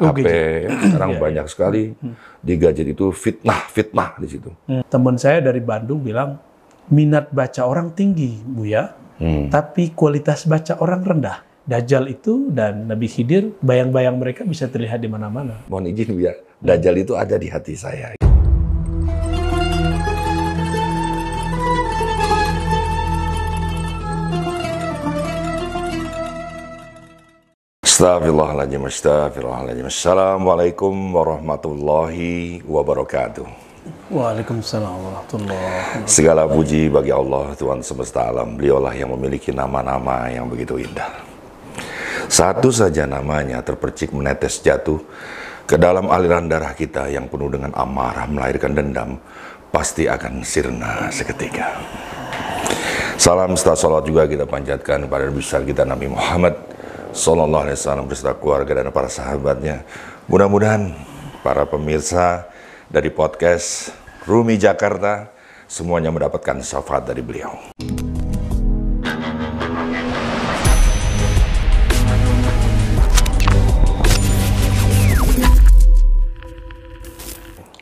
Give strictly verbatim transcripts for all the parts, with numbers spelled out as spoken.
H P, sekarang iya, banyak iya. sekali di gadget itu fitnah-fitnah di situ. Teman saya dari Bandung bilang, minat baca orang tinggi, Buya, hmm. tapi kualitas baca orang rendah. Dajjal itu dan Nabi Khidir, bayang-bayang mereka bisa terlihat di mana-mana. Mohon izin, Buya, Dajjal itu ada di hati saya. Astagfirullahaladzim, astagfirullahaladzim. Assalamualaikum warahmatullahi wabarakatuh. Waalaikumsalam warahmatullahi wabarakatuh. Segala puji bagi Allah, Tuhan semesta alam. Beliaulah yang memiliki nama-nama yang begitu indah. Satu saja namanya terpercik menetes jatuh ke dalam aliran darah kita yang penuh dengan amarah, melahirkan dendam, pasti akan sirna seketika. Salam serta salawat juga kita panjatkan kepada Nabi besar kita Nabi Muhammad Sallallahu alaihi wasallam beserta keluarga dan para sahabatnya. Mudah-mudahan para pemirsa dari podcast Rumi Jakarta semuanya mendapatkan syafaat dari beliau.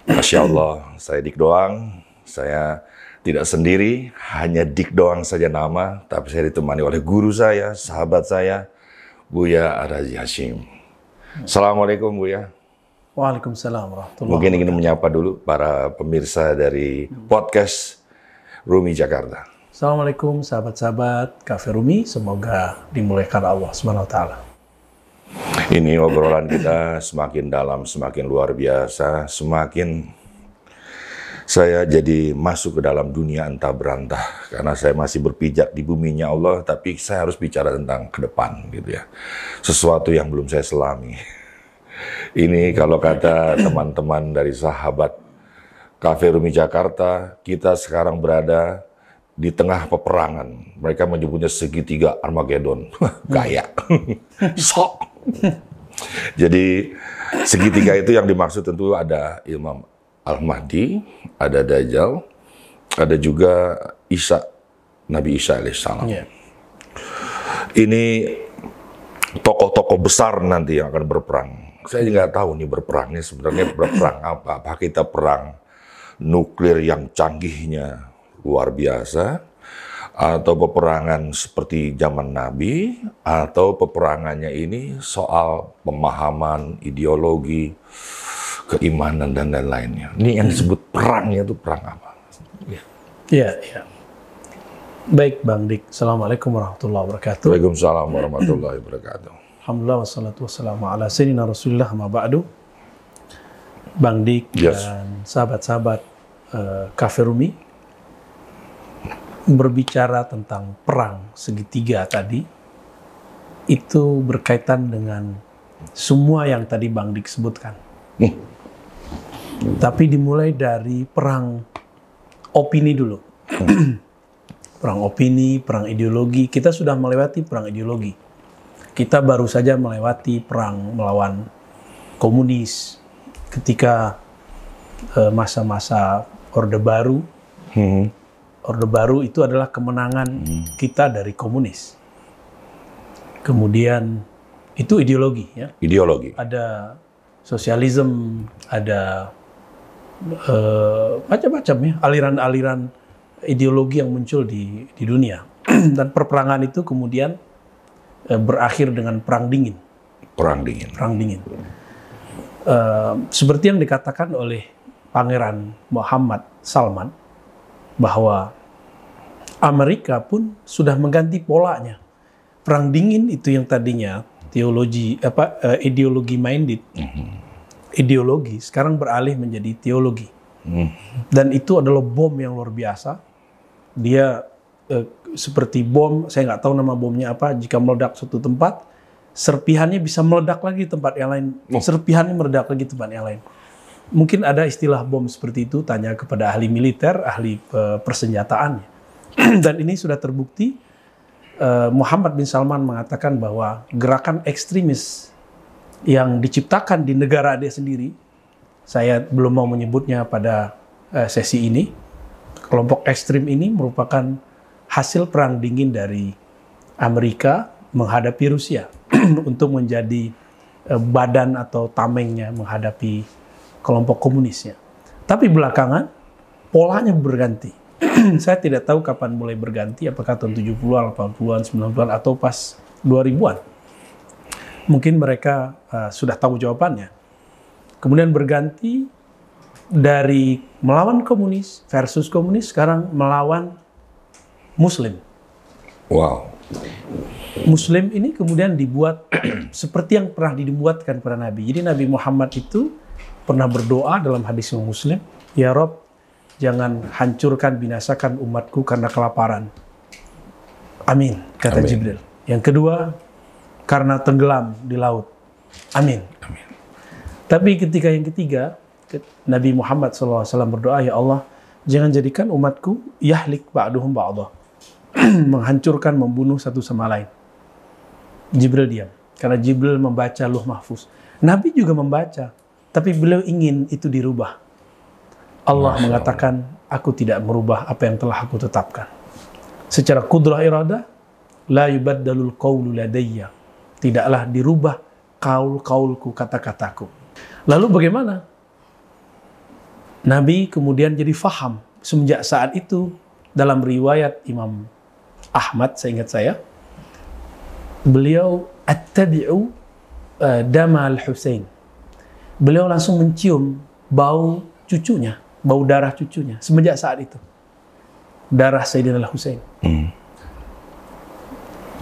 Masya Allah, saya Dik Doang. Saya tidak sendiri, hanya Dik Doang saja nama, tapi saya ditemani oleh guru saya, sahabat saya, Buya Ar Razi Hashim. Assalamualaikum, Buya. Waalaikumsalam warahmatullahi. Mungkin ingin menyapa dulu para pemirsa dari podcast Rumi Jakarta. Assalamualaikum sahabat-sahabat Cafe Rumi, semoga dimuliakan Allah Subhanahu wa taala. Ini obrolan kita semakin dalam, semakin luar biasa, semakin saya jadi masuk ke dalam dunia entah berantah karena saya masih berpijak di buminya Allah, tapi saya harus bicara tentang ke depan gitu ya, sesuatu yang belum saya selami. Ini kalau kata teman-teman dari sahabat Cafe Rumi Jakarta, kita sekarang berada di tengah peperangan. Mereka menyebutnya segitiga Armageddon. Gaya. Sok. Jadi segitiga itu yang dimaksud tentu ada Imam Al-Mahdi, ada Dajjal, ada juga Isa, Nabi Isa alaihissalam. Yeah. Ini tokoh-tokoh besar nanti yang akan berperang. Saya nggak tahu nih berperangnya sebenarnya berperang apa. Apakah kita perang nuklir yang canggihnya luar biasa, atau peperangan seperti zaman Nabi, atau peperangannya ini soal pemahaman ideologi, keimanan dan lain-lainnya. Ini yang disebut perangnya itu perang apa? Iya, iya. Ya. Baik Bang Dik, Assalamualaikum warahmatullahi wabarakatuh. Waalaikumsalam warahmatullahi wabarakatuh. Alhamdulillah wassalatu wassalamu ala sayyidina Rasulillah ma ba'du. Bang Dik yes. dan sahabat-sahabat uh, Cafe Rumi, berbicara tentang perang segitiga tadi itu berkaitan dengan semua yang tadi Bang Dik sebutkan. Hmm. Tapi dimulai dari perang opini dulu. Perang opini, perang ideologi. Kita sudah melewati perang ideologi. Kita baru saja melewati perang melawan komunis ketika eh, masa-masa Orde Baru. Hmm. Orde Baru itu adalah kemenangan hmm. kita dari komunis. Kemudian itu ideologi ya. Ideologi. Ada sosialisme, ada Uh, macam-macam ya, aliran-aliran ideologi yang muncul di, di dunia. Dan perperangan itu kemudian uh, berakhir dengan perang dingin. Perang dingin. Perang dingin. Uh, seperti yang dikatakan oleh Pangeran Muhammad Salman, bahwa Amerika pun sudah mengganti polanya. Perang dingin itu yang tadinya teologi apa uh, ideologi minded. Mm-hmm. Ideologi sekarang beralih menjadi teologi, hmm. dan itu adalah bom yang luar biasa. Dia eh, seperti bom, saya nggak tahu nama bomnya apa. Jika meledak suatu tempat, serpihannya bisa meledak lagi di tempat yang lain. Oh. Serpihannya meledak lagi di tempat yang lain. Mungkin ada istilah bom seperti itu. Tanya kepada ahli militer, ahli eh, persenjataannya. Dan ini sudah terbukti. Eh, Muhammad bin Salman mengatakan bahwa gerakan ekstremis yang diciptakan di negara dia sendiri, saya belum mau menyebutnya pada sesi ini, kelompok ekstrim ini merupakan hasil perang dingin dari Amerika menghadapi Rusia untuk menjadi badan atau tamengnya menghadapi kelompok komunisnya. Tapi belakangan polanya berganti. Saya tidak tahu kapan mulai berganti, apakah tahun tujuh puluhan, delapan puluhan, sembilan puluhan, atau pas dua ribuan. Mungkin mereka uh, sudah tahu jawabannya. Kemudian berganti dari melawan komunis versus komunis, sekarang melawan Muslim. Wow. Muslim ini kemudian dibuat seperti yang pernah dibuatkan para Nabi. Jadi Nabi Muhammad itu pernah berdoa dalam hadis Muslim, "Ya Rob, jangan hancurkan, binasakan umatku karena kelaparan." Amin, kata Amin. Jibril. Yang kedua, karena tenggelam di laut. Amin. Amin. Tapi ketika yang ketiga, Nabi Muhammad shallallahu alaihi wasallam berdoa, "Ya Allah, jangan jadikan umatku yahlik ba'duhum ba'dah." Menghancurkan, membunuh satu sama lain. Jibril diam, karena Jibril membaca Lauh Mahfuz. Nabi juga membaca, tapi beliau ingin itu dirubah. Allah Masya mengatakan, Allah. "Aku tidak merubah apa yang telah aku tetapkan." Secara kudrah iradah, la yubaddalul qawlu ladayya. Tidaklah dirubah kaul-kaulku, kata-kataku. Lalu bagaimana? Nabi kemudian jadi faham. Semenjak saat itu, dalam riwayat Imam Ahmad, seingat saya, beliau attabi'u uh, dama al-Husain. Beliau langsung mencium bau cucunya, bau darah cucunya, semenjak saat itu. Darah Sayyidina Hussein. Hmm.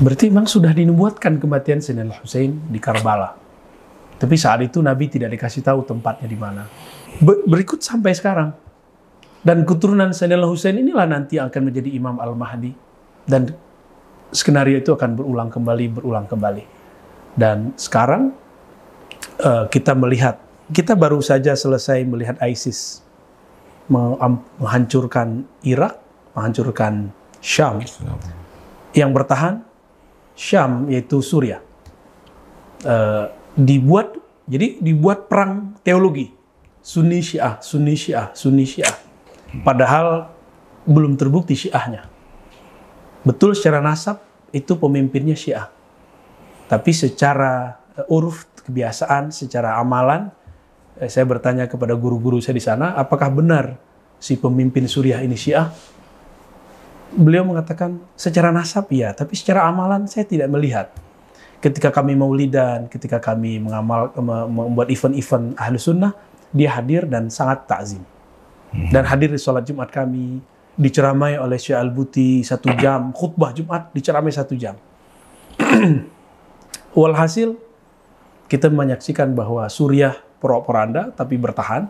Berarti memang sudah dinubuatkan kematian Sayyidina Hussein di Karbala. Tapi saat itu Nabi tidak dikasih tahu tempatnya di mana. Berikut sampai sekarang. Dan keturunan Sayyidina Hussein inilah nanti akan menjadi Imam Al-Mahdi. Dan skenario itu akan berulang kembali, berulang kembali. Dan sekarang uh, kita melihat, kita baru saja selesai melihat ISIS menghancurkan Irak, menghancurkan Syam. Yang bertahan, Syam yaitu Suriah. Uh, dibuat, jadi dibuat perang teologi. Sunni Syiah, Sunni Syiah, Sunni Syiah. Padahal belum terbukti Syiahnya. Betul secara nasab itu pemimpinnya Syiah. Tapi secara uruf, kebiasaan, secara amalan, saya bertanya kepada guru-guru saya di sana, apakah benar si pemimpin Suriah ini Syiah? Beliau mengatakan secara nasab ya, tapi secara amalan saya tidak melihat. Ketika kami maulidan, ketika kami mengamal, membuat event-event ahlu sunnah, dia hadir dan sangat ta'zim. Dan hadir di sholat Jumat kami, diceramai oleh Syekh Al-Buti satu jam, khutbah Jumat diceramai satu jam. Walhasil, kita menyaksikan bahwa Suriah porak-poranda tapi bertahan,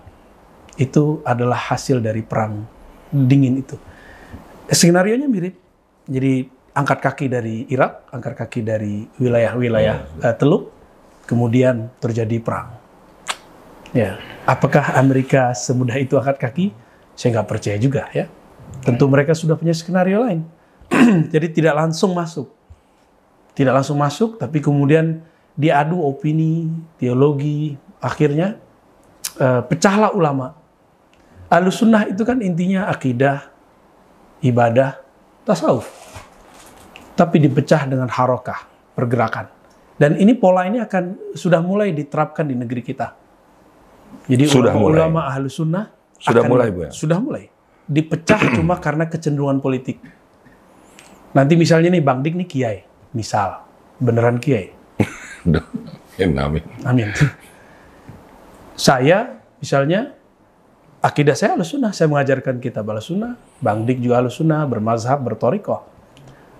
itu adalah hasil dari perang dingin itu. Skenarionya mirip, jadi angkat kaki dari Irak, angkat kaki dari wilayah-wilayah uh, Teluk, kemudian terjadi perang. Ya, apakah Amerika semudah itu angkat kaki? Saya nggak percaya juga ya. Tentu mereka sudah punya skenario lain. Jadi tidak langsung masuk. Tidak langsung masuk, tapi kemudian diadu opini, teologi, akhirnya uh, pecahlah ulama. Ahlussunnah itu kan intinya akidah, ibadah, tasawuf. Tapi dipecah dengan harokah, pergerakan. Dan ini pola ini akan sudah mulai diterapkan di negeri kita. Jadi ulama-ulama ahlu sunnah sudah akan, mulai, Bu, ya? Sudah mulai dipecah cuma karena kecenderungan politik. Nanti misalnya nih Bang Dik nih kiai, misal beneran kiai. Amin. Amin. Saya misalnya akidah saya ahlu sunnah, saya mengajarkan kitab ahlu sunnah. Bang Dik juga ahlu sunnah, bermazhab, bertorikoh.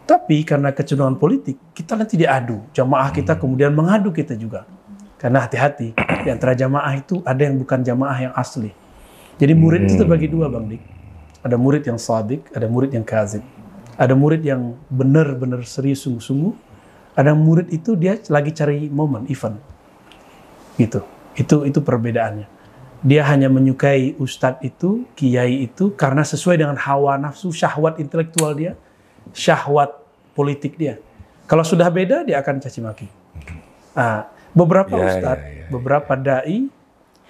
Tapi karena kecenderungan politik, kita nanti diadu. Jamaah kita kemudian mengadu kita juga. Karena hati-hati, di antara jamaah itu ada yang bukan jamaah yang asli. Jadi murid itu terbagi dua, Bang Dik. Ada murid yang shadiq, ada murid yang kazib. Ada murid yang benar-benar serius, sungguh-sungguh. Ada murid itu dia lagi cari momen, event. Gitu. Itu itu perbedaannya. Dia hanya menyukai ustadz itu, kiai itu, karena sesuai dengan hawa nafsu, syahwat intelektual dia, syahwat politik dia. Kalau sudah beda, dia akan caci maki. Nah, beberapa ya, ustadz, ya, ya, beberapa ya. Dai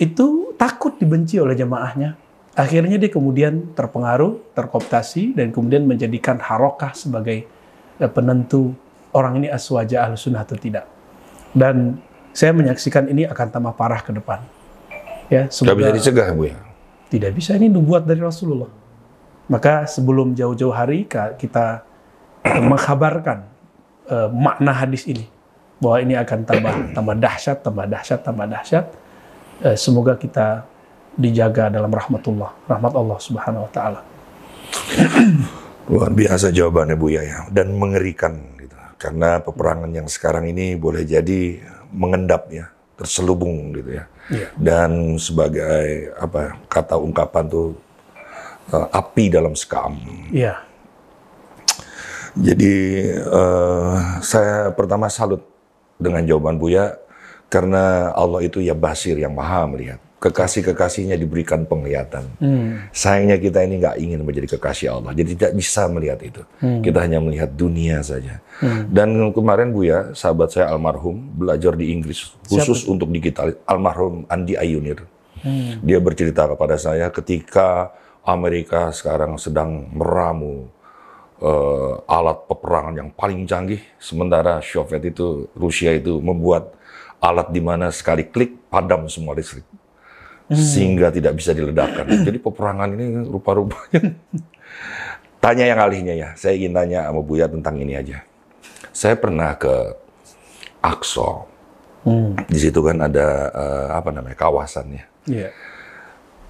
itu takut dibenci oleh jamaahnya. Akhirnya dia kemudian terpengaruh, terkooptasi, dan kemudian menjadikan harokah sebagai penentu orang ini aswaja ahlu sunnah atau tidak. Dan saya menyaksikan ini akan tambah parah ke depan. Ya, semoga tidak bisa dicegah, Bu ya. Tidak bisa, ini nubuat dari Rasulullah. Maka sebelum jauh-jauh hari kita mengkhabarkan eh, makna hadis ini bahwa ini akan tambah tambah dahsyat, tambah dahsyat, tambah dahsyat. Eh, semoga kita dijaga dalam rahmatullah, rahmat Allah Subhanahu wa taala. Luar biasa jawabannya Buya ya, dan mengerikan gitu. Karena peperangan yang sekarang ini boleh jadi mengendap ya, terselubung gitu ya. Ya. Dan sebagai apa kata ungkapan tuh uh, api dalam sekam. Iya. Jadi uh, saya pertama salut dengan jawaban Buya karena Allah itu ya basir yang maha melihat. Kekasih-kekasihnya diberikan penglihatan. Hmm. Sayangnya kita ini nggak ingin menjadi kekasih Allah, jadi tidak bisa melihat itu. Hmm. Kita hanya melihat dunia saja. Hmm. Dan kemarin Buya, sahabat saya almarhum belajar di Inggris khusus Siap. Untuk digital. Almarhum Andi Ayunir, hmm. dia bercerita kepada saya ketika Amerika sekarang sedang meramu uh, alat peperangan yang paling canggih, sementara Soviet itu Rusia itu membuat alat di mana sekali klik padam semua listrik. Hmm. Sehingga tidak bisa diledakkan. Jadi peperangan ini rupa-rupanya. Tanya yang alihnya ya. Saya ingin tanya sama Buya tentang ini aja. Saya pernah ke Aqsa. Hmm. Di situ kan ada uh, apa namanya kawasannya. Yeah.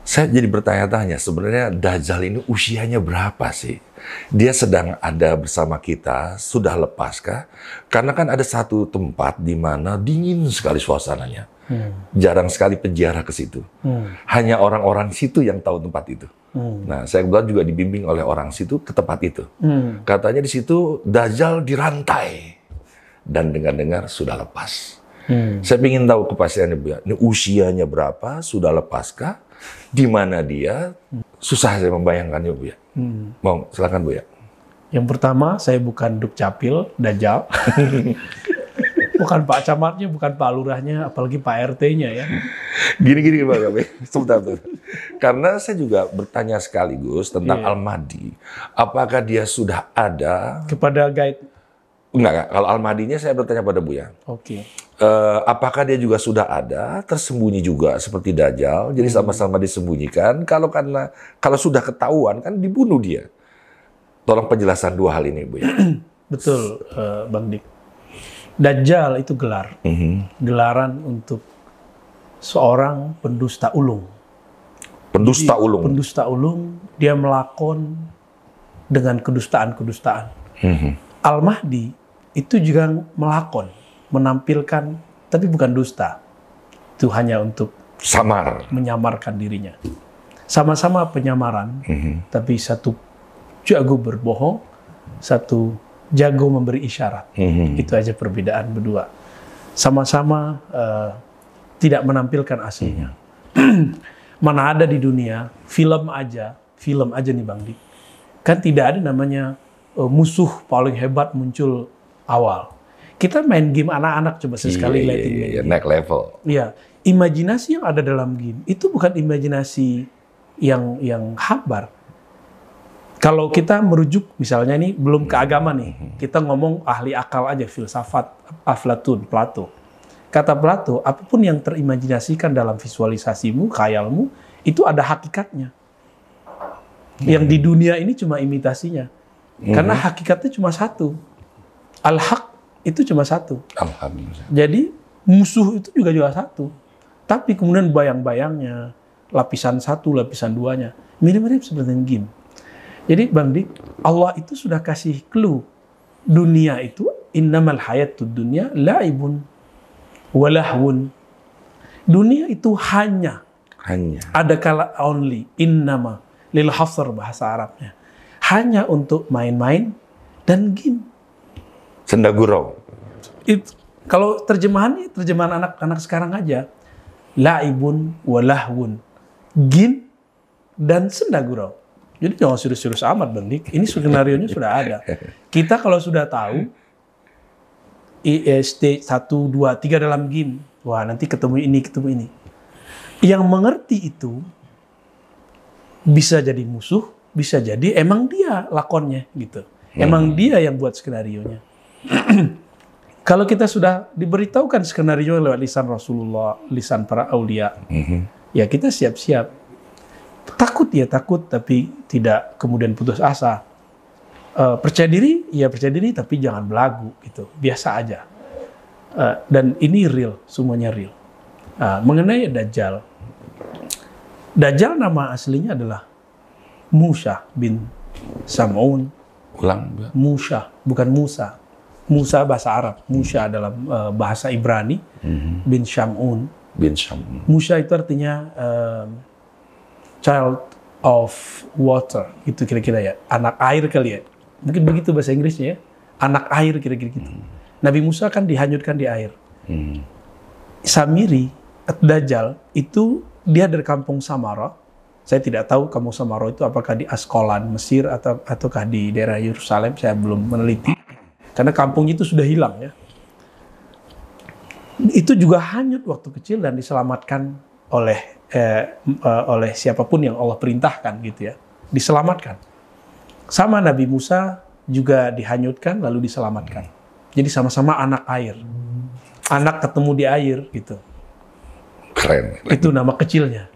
Saya jadi bertanya-tanya sebenarnya Dajjal ini usianya berapa sih? Dia sedang ada bersama kita, sudah lepaskah? Karena kan ada satu tempat di mana dingin sekali suasananya. Hmm. Jarang sekali penjara ke situ. Hmm. Hanya orang-orang situ yang tahu tempat itu. Hmm. Nah, saya kebetulan juga dibimbing oleh orang situ ke tempat itu. Hmm. Katanya di situ Dajjal dirantai dan dengar-dengar sudah lepas. Hmm. Saya ingin tahu kepastiannya, Bu. Ini usianya berapa? Sudah lepaskah? Di mana dia? Susah saya membayangkannya, Bu ya. Hmm. Mau, silakan Bu ya. Yang pertama, saya bukan Dukcapil Dajjal. Bukan Pak Camatnya, bukan Pak Lurahnya, apalagi Pak R T-nya ya. Gini-gini Pak Gabe, sebentar. Karena saya juga bertanya sekaligus tentang yeah. Al-Mahdi. Apakah dia sudah ada? Kepada guide? Enggak, enggak. Kalau Al-Mahdinya saya bertanya pada Buya. Oke. Okay. Uh, apakah dia juga sudah ada, tersembunyi juga seperti Dajjal, jadi sama-sama disembunyikan. Kalau karena kalau sudah ketahuan kan dibunuh dia. Tolong penjelasan dua hal ini Buya. Betul uh, Bang Dik. Dajjal itu gelar, mm-hmm. gelaran untuk seorang pendusta ulung. Pendusta Jadi, ulung. Pendusta ulung, dia melakon dengan kedustaan-kedustaan. Mm-hmm. Al-Mahdi itu juga melakon, menampilkan, tapi bukan dusta. Itu hanya untuk samar, menyamarkan dirinya. Sama-sama penyamaran, mm-hmm. tapi satu jago berbohong, satu jago memberi isyarat, mm-hmm. itu aja perbedaan berdua. Sama-sama uh, tidak menampilkan aslinya. Mm-hmm. Mana ada di dunia film aja, film aja nih Bang Dik. Kan tidak ada namanya uh, musuh paling hebat muncul awal. Kita main game anak-anak coba sesekali yeah, liatin. Yeah, yeah, next level. Iya, imajinasi yang ada dalam game itu bukan imajinasi yang yang hambar. Kalau kita merujuk, misalnya ini belum ke agama nih, kita ngomong ahli akal aja, filsafat, Aflatun, Plato. Kata Plato, apapun yang terimajinasikan dalam visualisasimu, khayalmu, itu ada hakikatnya. Yang di dunia ini cuma imitasinya. Karena hakikatnya cuma satu. Al-haq itu cuma satu. Alhamdulillah. Jadi musuh itu juga juga satu. Tapi kemudian bayang-bayangnya, lapisan satu, lapisan duanya, mirip-mirip seperti game. Jadi Bang Dik, Allah itu sudah kasih clue. Dunia itu innamal hayatud dunya laibun wa lahwun. Dunia itu hanya hanya ada kala only innama lil hafsar bahasa Arabnya. Hanya untuk main-main dan game. Senda gurau. Itu kalau terjemahannya terjemahan anak-anak sekarang aja laibun wa lahwun. Game dan senda gurau. Jadi jangan serius-serius amat, Bang Dik. Ini skenario-nya sudah ada. Kita kalau sudah tahu, stage satu, dua, tiga dalam game, wah nanti ketemu ini, ketemu ini. Yang mengerti itu, bisa jadi musuh, bisa jadi emang dia lakonnya, gitu. Emang hmm. dia yang buat skenario-nya. Kalau kita sudah diberitahukan skenario lewat lisan Rasulullah, lisan para aulia, mm-hmm. ya kita siap-siap. Takut ya takut, tapi tidak kemudian putus asa. Uh, percaya diri, ya percaya diri, tapi jangan belagu gitu, biasa aja. Uh, dan ini real, semuanya real. Uh, mengenai Dajjal, Dajjal nama aslinya adalah Musa bin Sam'un. Ulang, Musa, bukan Musa. Musa bahasa Arab, Musa adalah uh, bahasa Ibrani, mm-hmm. bin Sam'un. Bin Sam'un. Musa itu artinya um, child of water, gitu kira-kira ya, anak air kali ya. Mungkin begitu bahasa Inggrisnya ya, anak air kira-kira gitu. Mm-hmm. Nabi Musa kan dihanyutkan di air. Mm-hmm. Samiri, Dajjal itu dia dari kampung Samara. Saya tidak tahu kampung Samara itu apakah di Askolan, Mesir atau ataukah di daerah Yerusalem, saya belum meneliti. Karena kampungnya itu sudah hilang ya. Itu juga hanyut waktu kecil dan diselamatkan oleh eh, eh, oleh siapapun yang Allah perintahkan gitu ya. Diselamatkan. Sama Nabi Musa juga dihanyutkan lalu diselamatkan. Jadi sama-sama anak air. Anak ketemu di air gitu. Keren. Itu nama kecilnya.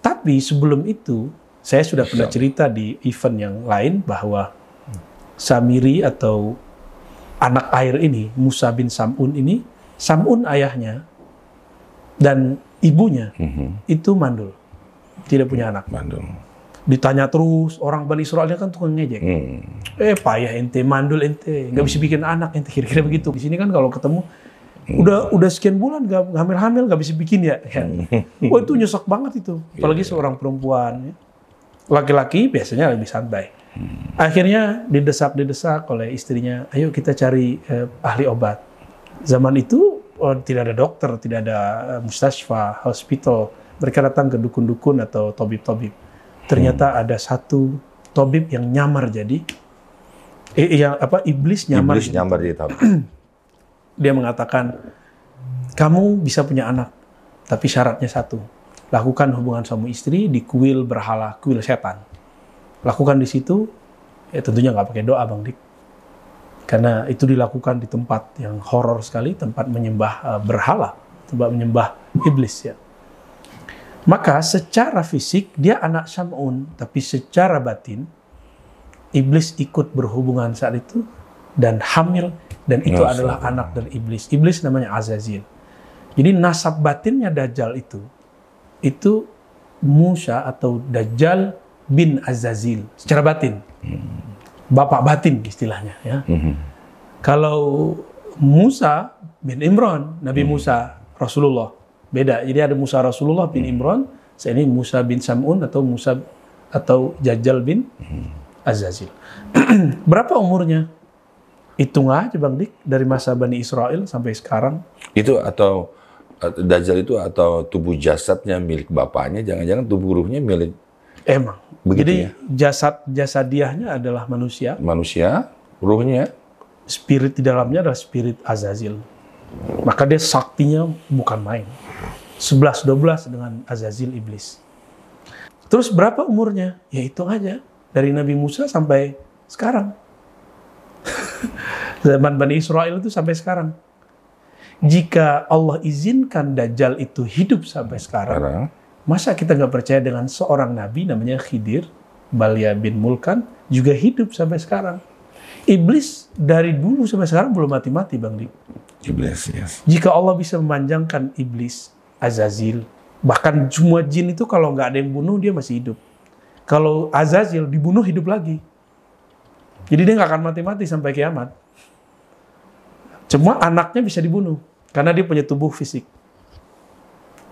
Tapi sebelum itu saya sudah pernah cerita di event yang lain bahwa Samiri atau anak air ini, Musa bin Sam'un ini, Sam'un ayahnya dan ibunya mm-hmm. itu mandul, tidak punya anak. Mandul. Ditanya terus, orang Bani Israilnya kan tukang ngejek. Mm. Eh payah ente, mandul ente, nggak mm. bisa bikin anak ente, kira-kira begitu. Di sini kan kalau ketemu, mm. udah udah sekian bulan nggak hamil-hamil, nggak bisa bikin ya. ya. Mm. Wah itu nyesek banget itu, apalagi yeah. seorang perempuan. Laki-laki biasanya lebih santai. Akhirnya didesak-didesak oleh istrinya, ayo kita cari eh, ahli obat. Zaman itu oh, tidak ada dokter, tidak ada eh, mustasfa, hospital. Mereka datang ke dukun-dukun atau tabib-tabib. Ternyata hmm. ada satu tabib yang nyamar jadi, eh, yang apa iblis nyamar. Iblis nyamar jadi tabib. Dia mengatakan, kamu bisa punya anak, tapi syaratnya satu, lakukan hubungan suami istri di kuil berhala, kuil setan. Lakukan di situ, ya tentunya nggak pakai doa Bang Dik, karena itu dilakukan di tempat yang horor sekali, tempat menyembah berhala, tempat menyembah iblis ya. Maka secara fisik dia anak Sam'un, tapi secara batin iblis ikut berhubungan saat itu dan hamil, dan itu yes. adalah anak dari iblis. Iblis namanya Azazil. Jadi nasab batinnya Dajjal itu, itu Musa atau Dajjal bin Azazil secara batin, bapak batin istilahnya ya. Mm-hmm. Kalau Musa bin Imran, Nabi mm-hmm. Musa Rasulullah beda. Jadi ada Musa Rasulullah bin mm-hmm. Imran, saya ini Musa bin Sam'un atau Musa atau Dajjal bin mm-hmm. Azazil. Berapa umurnya? Hitung aja Bang Dik dari masa Bani Israel sampai sekarang. Itu atau Dajjal itu atau tubuh jasadnya milik bapaknya, jangan-jangan tubuh ruhnya milik. Emang. Begitu jadi ya? jasad jasadiahnya adalah manusia. Manusia, ruhnya. Spirit di dalamnya adalah spirit Azazil. Maka dia saktinya bukan main. sebelas dua belas dengan Azazil iblis. Terus berapa umurnya? Ya hitung aja. Dari Nabi Musa sampai sekarang. Zaman Bani Israel itu sampai sekarang. Jika Allah izinkan Dajjal itu hidup sampai sekarang, Barang. Masa kita nggak percaya dengan seorang nabi namanya Khidir, Balya bin Mulkan, juga hidup sampai sekarang. Iblis dari dulu sampai sekarang belum mati-mati Bang Dik. Iblis, yes. Jika Allah bisa memanjangkan iblis, Azazil, bahkan semua jin itu kalau nggak ada yang bunuh dia masih hidup. Kalau Azazil dibunuh hidup lagi. Jadi dia nggak akan mati-mati sampai kiamat. Cuma anaknya bisa dibunuh, karena dia punya tubuh fisik.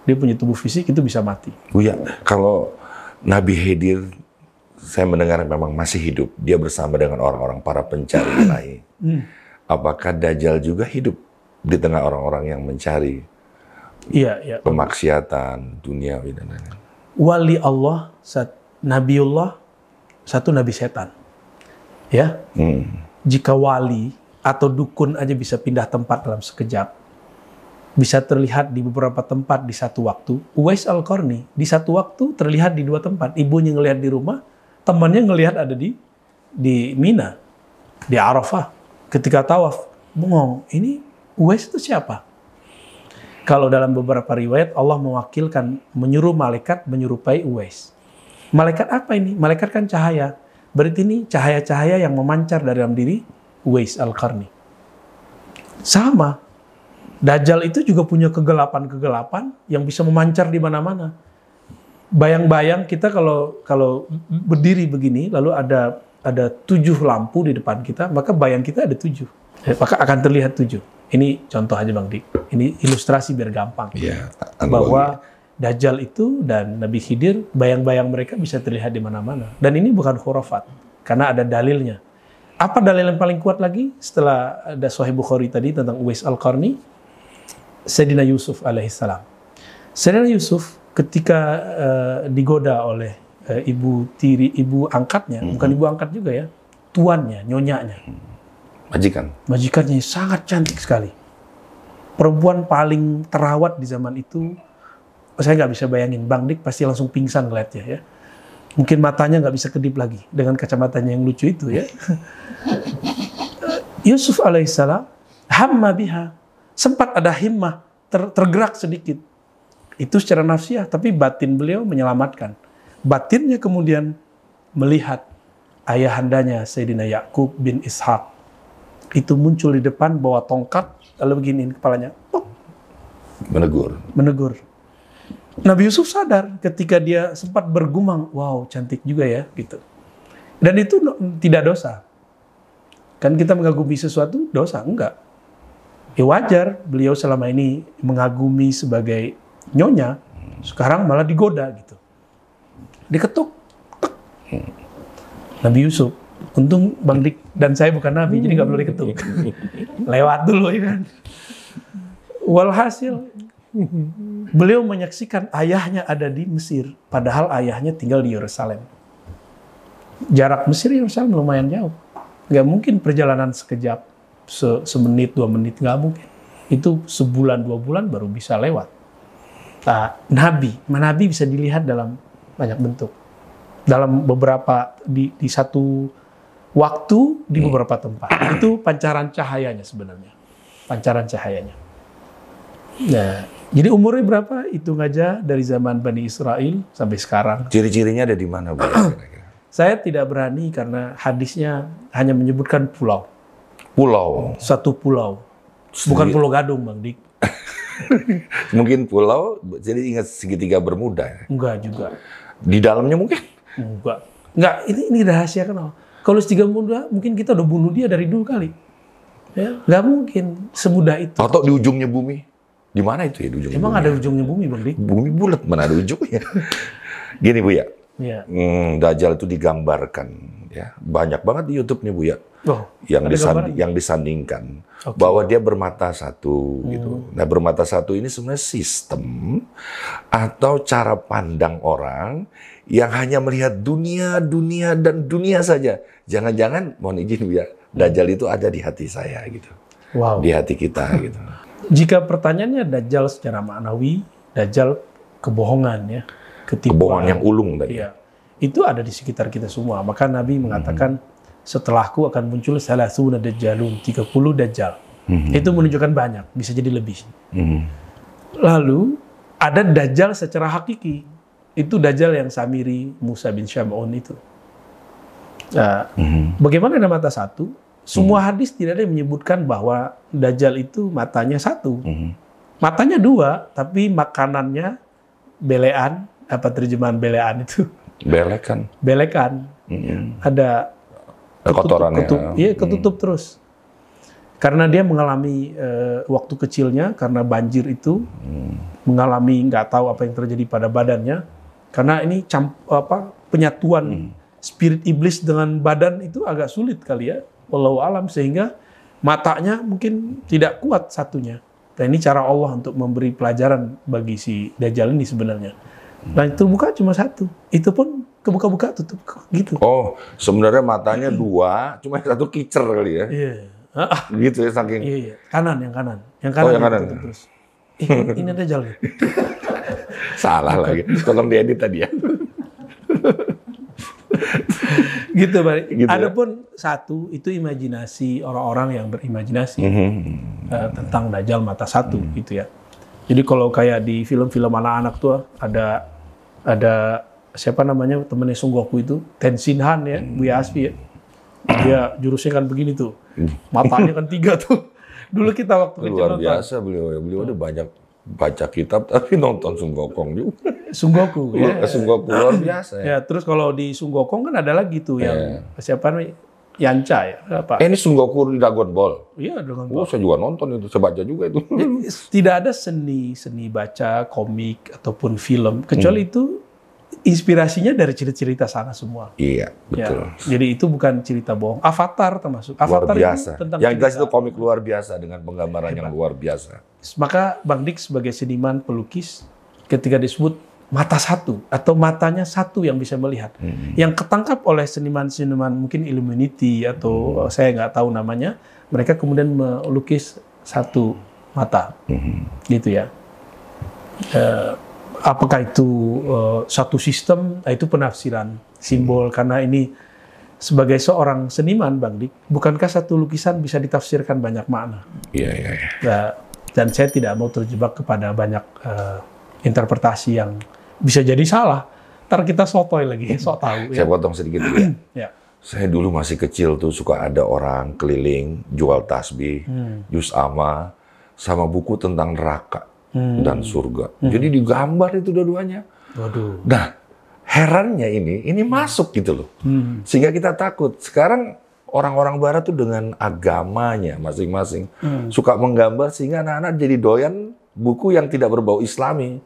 Dia punya tubuh fisik itu bisa mati. Buya, kalau Nabi Khidir saya mendengar memang masih hidup. Dia bersama dengan orang-orang para pencari ilahi. Apakah Dajjal juga hidup di tengah orang-orang yang mencari iya, iya. pemaksiatan dunia? Wali Allah, sat, Nabiullah, satu Nabi setan. Ya, hmm. jika wali atau dukun aja bisa pindah tempat dalam sekejap. Bisa terlihat di beberapa tempat di satu waktu. Uwais Al-Qarni di satu waktu terlihat di dua tempat. Ibunya ngelihat di rumah, temannya ngelihat ada di di Mina, di Arafah. Ketika tawaf, bengong, ini Uwais itu siapa? Kalau dalam beberapa riwayat Allah mewakilkan, menyuruh malaikat menyerupai Uwais. Malaikat apa ini? Malaikat kan cahaya. Berarti ini cahaya-cahaya yang memancar dari dalam diri Uwais Al-Qarni. Sama. Dajjal itu juga punya kegelapan-kegelapan yang bisa memancar di mana-mana. Bayang-bayang kita kalau kalau berdiri begini, lalu ada ada tujuh lampu di depan kita, maka bayang kita ada tujuh. Maka akan terlihat tujuh. Ini contoh aja Bang Dik. Ini ilustrasi biar gampang. Ya, bahwa Dajjal itu dan Nabi Khidir, bayang-bayang mereka bisa terlihat di mana-mana. Dan ini bukan khurafat, karena ada dalilnya. Apa dalil yang paling kuat lagi setelah ada Sahih Bukhari tadi tentang Uwais Al-Qarni? Sayyidina Yusuf alaihissalam. Sayyidina Yusuf ketika uh, digoda oleh uh, ibu tiri, ibu angkatnya, mm-hmm. bukan ibu angkat juga ya, tuannya, nyonyanya. Majikan. Majikannya sangat cantik sekali. Perempuan paling terawat di zaman itu. Saya nggak bisa bayangin, Bang Dik pasti langsung pingsan ngeliatnya ya. Mungkin matanya nggak bisa kedip lagi dengan kacamatanya yang lucu itu ya. Yusuf alaihissalam, hamma biha, sempat ada himmah, ter, tergerak sedikit. Itu secara nafsiah, tapi batin beliau menyelamatkan. Batinnya kemudian melihat ayahandanya Sayyidina Yakub bin Ishaq. Itu muncul di depan bawa tongkat, lalu begini kepalanya. Pop. Menegur. Menegur. Nabi Yusuf sadar ketika dia sempat bergumam, wow cantik juga ya gitu. Dan itu tidak dosa. Kan kita mengagumi sesuatu dosa? Enggak. Ya wajar, beliau selama ini mengagumi sebagai nyonya, sekarang malah digoda gitu. Diketuk. Nabi Yusuf, untung Bang Dik dan saya bukan Nabi, hmm. jadi nggak perlu diketuk. Lewat dulu ya kan. Walhasil, beliau menyaksikan ayahnya ada di Mesir, padahal ayahnya tinggal di Yerusalem. Jarak Mesir Yerusalem lumayan jauh, nggak mungkin perjalanan sekejap, se semenit dua menit nggak mungkin. Itu sebulan dua bulan baru bisa lewat. Nah, Nabi, Nabi bisa dilihat dalam banyak bentuk, dalam beberapa di, di satu waktu di beberapa tempat. Itu pancaran cahayanya sebenarnya, pancaran cahayanya. Nah. Jadi umurnya berapa? Hitung aja dari zaman Bani Israel sampai sekarang. Ciri-cirinya ada di mana, Bu? Saya tidak berani karena hadisnya hanya menyebutkan pulau. Pulau? Satu pulau. Bukan Pulau Gadung, Bang Dik. Mungkin pulau, jadi ingat segitiga Bermuda. Enggak juga. Di dalamnya mungkin? Enggak. Enggak, ini, ini rahasia kenal. Kalau segitiga Bermuda, mungkin kita udah bunuh dia dari dulu kali. Ya, enggak mungkin semudah itu. Atau di ujungnya bumi? Di mana itu ya di ujungnya? Emang bumi? Ada ujungnya bumi, Bang Dik? Bumi bulat, mana ada ujungnya? Gini, Buya. Ya. Hmm, Dajjal itu digambarkan ya. Banyak banget di YouTube nih, Buya. Oh, yang disandi- yang disandingkan okay. bahwa dia bermata satu hmm. gitu. Nah, bermata satu ini sebenarnya sistem atau cara pandang orang yang hanya melihat dunia, dunia dan dunia saja. Jangan-jangan mohon izin, Buya. Dajjal itu ada di hati saya gitu. Wow. Di hati kita gitu. Jika pertanyaannya Dajjal secara maknawi, Dajjal kebohongan ya, ketipuan. Kebohongan yang ulung tadi. Ya, itu ada di sekitar kita semua. Maka Nabi mengatakan mm-hmm. setelahku akan muncul salasuna dajjalun, tiga puluh Dajjal. Mm-hmm. Itu menunjukkan banyak, bisa jadi lebih. Mm-hmm. Lalu ada Dajjal secara hakiki. Itu Dajjal yang Samiri Musa bin Syam'un itu. Nah, mm-hmm. bagaimana ada mata satu? Semua hmm. hadis tidak ada yang menyebutkan bahwa Dajjal itu matanya satu. Hmm. Matanya dua, tapi makanannya belean, apa terjemahan belean itu? Belekan. Belekan. Hmm. Ada kotorannya. Iya, ketutup, ketutup hmm. terus. Karena dia mengalami eh, waktu kecilnya, karena banjir itu, hmm. mengalami nggak tahu apa yang terjadi pada badannya. Karena ini camp, apa penyatuan hmm. spirit iblis dengan badan itu agak sulit kali ya. Wallahu alam, sehingga matanya mungkin tidak kuat satunya. Dan ini cara Allah untuk memberi pelajaran bagi si Dajjal ini sebenarnya. Nah itu buka cuma satu, itu pun kebuka-buka tutup gitu. Oh, sebenarnya matanya dua, cuma satu kicer kali ya? Iya. Gitu ya saking. Iya, iya. Kanan, yang kanan, yang kanan. Oh, yang kanan. Tutup terus. Eh, ini Dajjal. Salah lagi. Tolong diedit tadi ya. gitu Pak. Gitu, adapun ya? Satu itu imajinasi orang-orang yang berimajinasi mm-hmm. uh, tentang Dajjal mata satu mm-hmm. gitu ya. Jadi kalau kayak di film-film anak-anak tuh ada ada siapa namanya temennya Sunggoku itu Tenshinhan ya, mm-hmm. Buya Asfi ya. Dia jurusnya kan begini tuh, matanya kan tiga tuh. Dulu kita waktu kecil luar biasa nonton. beliau, beliau udah banyak baca kitab tapi nonton Sunggokong juga. Sunggoku ya. Sunggoku luar biasa ya. Ya, terus kalau di Sunggokong kan ada lagi tuh yang yeah. siapa namanya? Yanca ya, apa? Eh, ini Sunggoku di Dragon Ball. Iya, Dragon Ball. Oh, saya juga nonton itu, saya baca juga itu. Tidak ada seni-seni baca komik ataupun film kecuali hmm. itu inspirasinya dari cerita-cerita sana semua. Iya, betul. Ya, jadi itu bukan cerita bohong. Avatar termasuk. Avatar luar biasa. Itu tentang yang jelas itu komik luar biasa dengan penggambaran hebat. Yang luar biasa. Maka Bang Dik sebagai seniman pelukis ketika disebut mata satu atau matanya satu yang bisa melihat, hmm. yang ketangkap oleh seniman-seniman mungkin Illuminati atau hmm. saya nggak tahu namanya, mereka kemudian melukis satu mata, hmm. gitu ya. Uh, apakah itu uh, satu sistem? Nah, itu penafsiran simbol hmm. karena ini sebagai seorang seniman Bang Dik, bukankah satu lukisan bisa ditafsirkan banyak makna? Iya iya. Ya. Nah, dan saya tidak mau terjebak kepada banyak uh, interpretasi yang bisa jadi salah. Ntar kita sotoy lagi, sok tahu. Ya. Saya potong sedikit dulu ya. Ya. Saya dulu masih kecil tuh suka ada orang keliling jual tasbih, hmm. juz amma, sama buku tentang neraka hmm. dan surga. Hmm. Jadi digambar itu dua-duanya. Waduh. Nah, herannya ini, ini masuk gitu loh. Hmm. Sehingga kita takut. Sekarang orang-orang Barat tuh dengan agamanya masing-masing hmm. suka menggambar sehingga anak-anak jadi doyan buku yang tidak berbau Islami.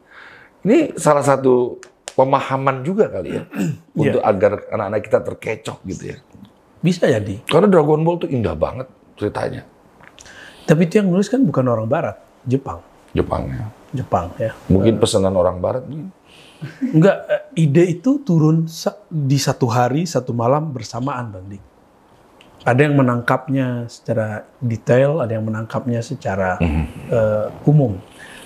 Ini salah satu pemahaman juga kali ya untuk yeah. agar anak-anak kita terkecoh gitu ya. Bisa jadi. Karena Dragon Ball tuh indah banget ceritanya. Tapi itu yang nulis kan bukan orang Barat, Jepang. Jepang ya. Jepang ya. Mungkin pesanan orang Barat nih. Enggak, ide itu turun di satu hari, satu malam bersamaan Bang Dik. Ada yang menangkapnya secara detail, ada yang menangkapnya secara mm-hmm. uh, umum.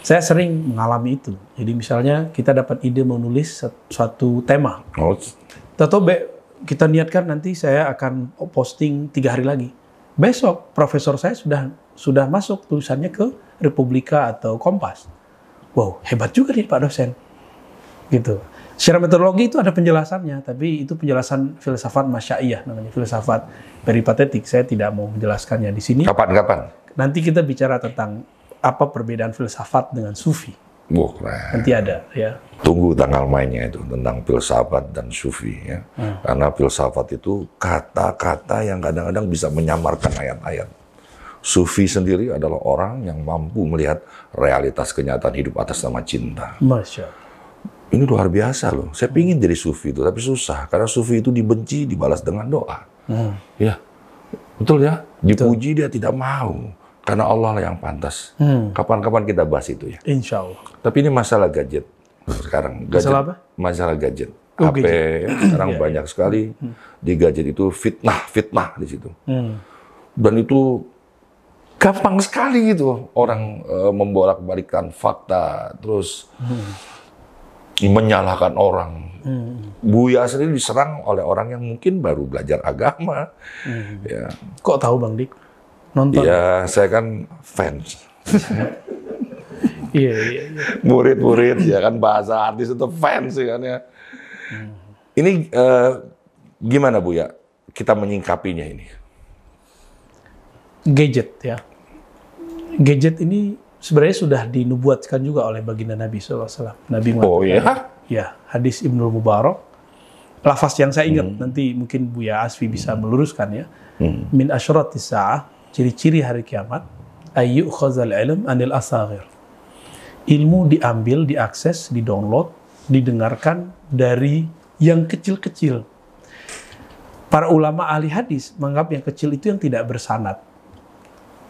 Saya sering mengalami itu. Jadi misalnya kita dapat ide menulis suatu tema. Oh. Atau be- kita niatkan nanti saya akan posting tiga hari lagi. Besok profesor saya sudah sudah masuk tulisannya ke Republika atau Kompas. Wow, hebat juga nih Pak dosen. Gitu. Secara metodologi itu ada penjelasannya, tapi itu penjelasan filsafat masyaiyah namanya, filsafat peripatetik. Saya tidak mau menjelaskannya di sini. Kapan-kapan? Nanti kita bicara tentang apa perbedaan filsafat dengan sufi. Wah, nanti ada ya. Tunggu tanggal mainnya itu tentang filsafat dan sufi ya. Hmm. Karena filsafat itu kata-kata yang kadang-kadang bisa menyamarkan ayat-ayat. Sufi sendiri adalah orang yang mampu melihat realitas kenyataan hidup atas nama cinta. Masya Allah. Ini luar biasa loh. Saya pingin jadi sufi itu, tapi susah. Karena sufi itu dibenci, dibalas dengan doa. Hmm. Ya, betul ya. Dipuji betul. Dia tidak mau. Karena Allah lah yang pantas. Hmm. Kapan-kapan kita bahas itu ya. Insya Allah. Tapi ini masalah gadget sekarang. Gadget, masalah apa? Masalah gadget. Oh, H P gadget. Sekarang yeah, banyak yeah. sekali. Hmm. Di gadget itu fitnah, fitnah di situ. Hmm. Dan itu gampang sekali gitu. Orang uh, membolak-balikkan fakta. Terus... Hmm. menyalahkan orang. Hmm. Buya sendiri diserang oleh orang yang mungkin baru belajar agama. Hmm. Ya. Kok tahu Bang Dik? Nonton? Ya, saya kan fans. Iya, iya. Murid-murid ya kan bahasa artis itu fans ya kan ya. Hmm. Ini eh, gimana Buya? Kita menyingkapinya ini. Gadget ya. Gadget ini sebenarnya sudah dinubuatkan juga oleh baginda Nabi shallallahu alaihi wasallam. Nabi Muhammad. Oh iya? Ya, hadis Ibnul Mubarak. Lafaz yang saya ingat, hmm. nanti mungkin Buya Asfi bisa meluruskan ya. Hmm. Min asyratis sa'ah, ciri-ciri hari kiamat, ayyu khazal ilm anil asaghir. Ilmu diambil, diakses, didownload, didengarkan dari yang kecil-kecil. Para ulama ahli hadis menganggap yang kecil itu yang tidak bersanad.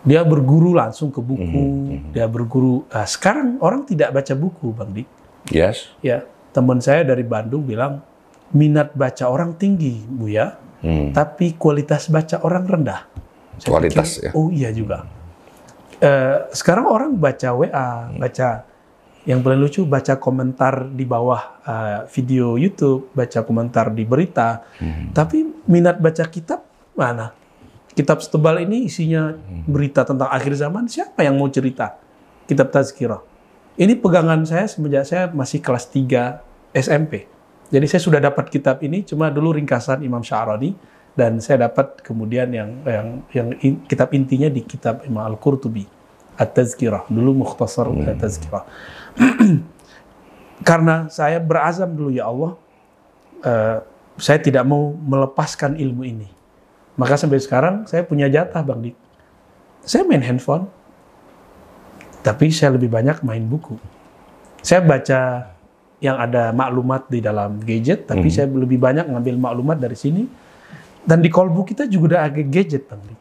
Dia berguru langsung ke buku, mm-hmm. dia berguru. Nah, sekarang orang tidak baca buku, Bang Dik. Yes. Ya, teman saya dari Bandung bilang minat baca orang tinggi, Bu ya, mm. tapi kualitas baca orang rendah. Saya kualitas pikir, ya. Oh iya juga. Uh, sekarang orang baca W A, mm. baca yang paling lucu baca komentar di bawah uh, video YouTube, baca komentar di berita, mm. tapi minat baca kitab mana? Kitab setebal ini isinya berita tentang akhir zaman, siapa yang mau cerita? Kitab Tazkirah. Ini pegangan saya semenjak saya masih kelas tiga S M P. Jadi saya sudah dapat kitab ini, cuma dulu ringkasan Imam Sya'rani, dan saya dapat kemudian yang yang yang in, kitab intinya di kitab Imam Al-Qurtubi, At-Tazkirah, dulu Mukhtasar At-Tazkirah. Hmm. Karena saya berazam dulu, ya Allah, uh, saya tidak mau melepaskan ilmu ini. Maka sampai sekarang saya punya jatah, Bang Dik. Saya main handphone, tapi saya lebih banyak main buku. Saya baca yang ada maklumat di dalam gadget, tapi hmm. saya lebih banyak ngambil maklumat dari sini. Dan di kolbu kita juga ada gadget, Bang Dik.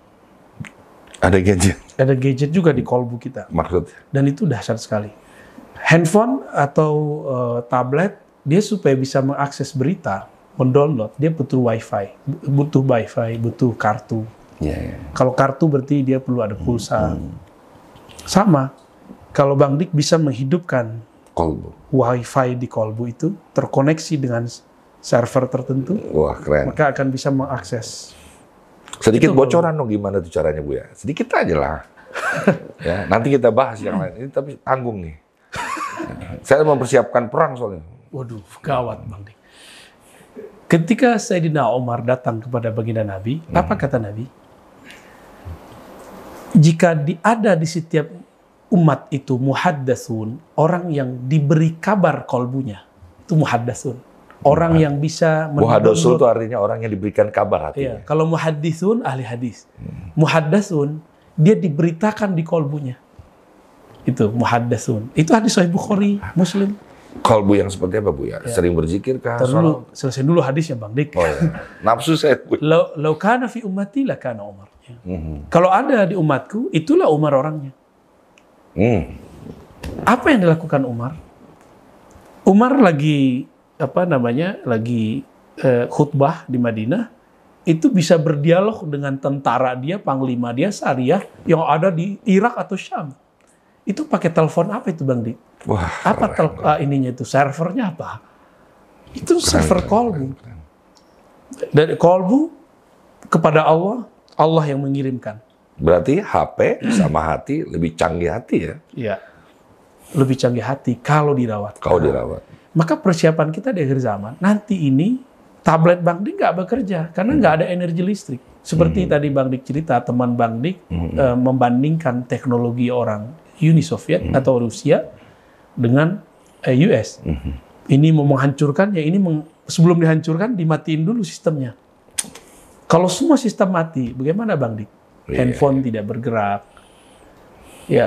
Ada gadget? Ada gadget juga di kolbu kita. Maksudnya? Dan itu dahsyat sekali. Handphone atau uh, tablet, dia supaya bisa mengakses berita, mendownload, dia butuh wifi, butuh wifi, butuh kartu. Yeah, yeah. Kalau kartu berarti dia perlu ada pulsa. Mm-hmm. Sama, kalau Bang Dik bisa menghidupkan kolbu. Wifi di kolbu itu terkoneksi dengan server tertentu, wah keren, maka akan bisa mengakses. Sedikit itu bocoran dong, gimana tuh caranya, Bu ya? Sedikit aja lah. Ya, nanti kita bahas yang lain. Ini tapi tanggung nih. Saya mempersiapkan perang soalnya. Waduh, gawat Bang Dik. Ketika Sayyidina Omar datang kepada baginda Nabi, hmm. apa kata Nabi? Jika di, ada di setiap umat itu muhaddatsun, orang yang diberi kabar kolbunya, itu muhaddatsun. Orang yang bisa muhaddatsun itu artinya orang yang diberikan kabar hatinya. Iya. Kalau muhaddisun ahli hadis. Hmm. Muhaddatsun dia diberitakan di kolbunya. Itu muhaddatsun. Itu hadis Sahih Bukhari, Muslim. Kolbu yang seperti apa, Bu ya? Ya. Sering berzikir kah? Dulu, selesai dulu hadisnya, Bang Dik. Oh, ya. Nafsu saya. Lau kana fi ummati la kana Umar. Ya. Mm-hmm. Kalau ada di umatku, itulah Umar orangnya. Mm. Apa yang dilakukan Umar? Umar lagi apa namanya? Lagi eh, khutbah di Madinah, itu bisa berdialog dengan tentara dia, panglima dia, Suriah yang ada di Irak atau Syam. Itu pakai telepon apa itu, Bang Dik? Wah, apa tel- uh, ininya itu? Servernya apa? Itu keren, server keren, kolbu. Keren, keren. Dari kolbu kepada Allah, Allah yang mengirimkan. Berarti H P sama hati lebih canggih hati ya? Iya. Lebih canggih hati kalau dirawat. Kalau dirawat. Maka persiapan kita di akhir zaman, nanti ini tablet Bang Dik nggak bekerja karena nggak hmm. ada energi listrik. Seperti hmm. tadi Bang Dik cerita, teman Bang Dik hmm. uh, membandingkan teknologi orang Uni Soviet mm-hmm. atau Rusia dengan eh, U S. Mm-hmm. Ini mau menghancurkan, ya ini meng, sebelum dihancurkan dimatiin dulu sistemnya. Kalau semua sistem mati, bagaimana Bang Dik? Handphone yeah. tidak bergerak. Ya,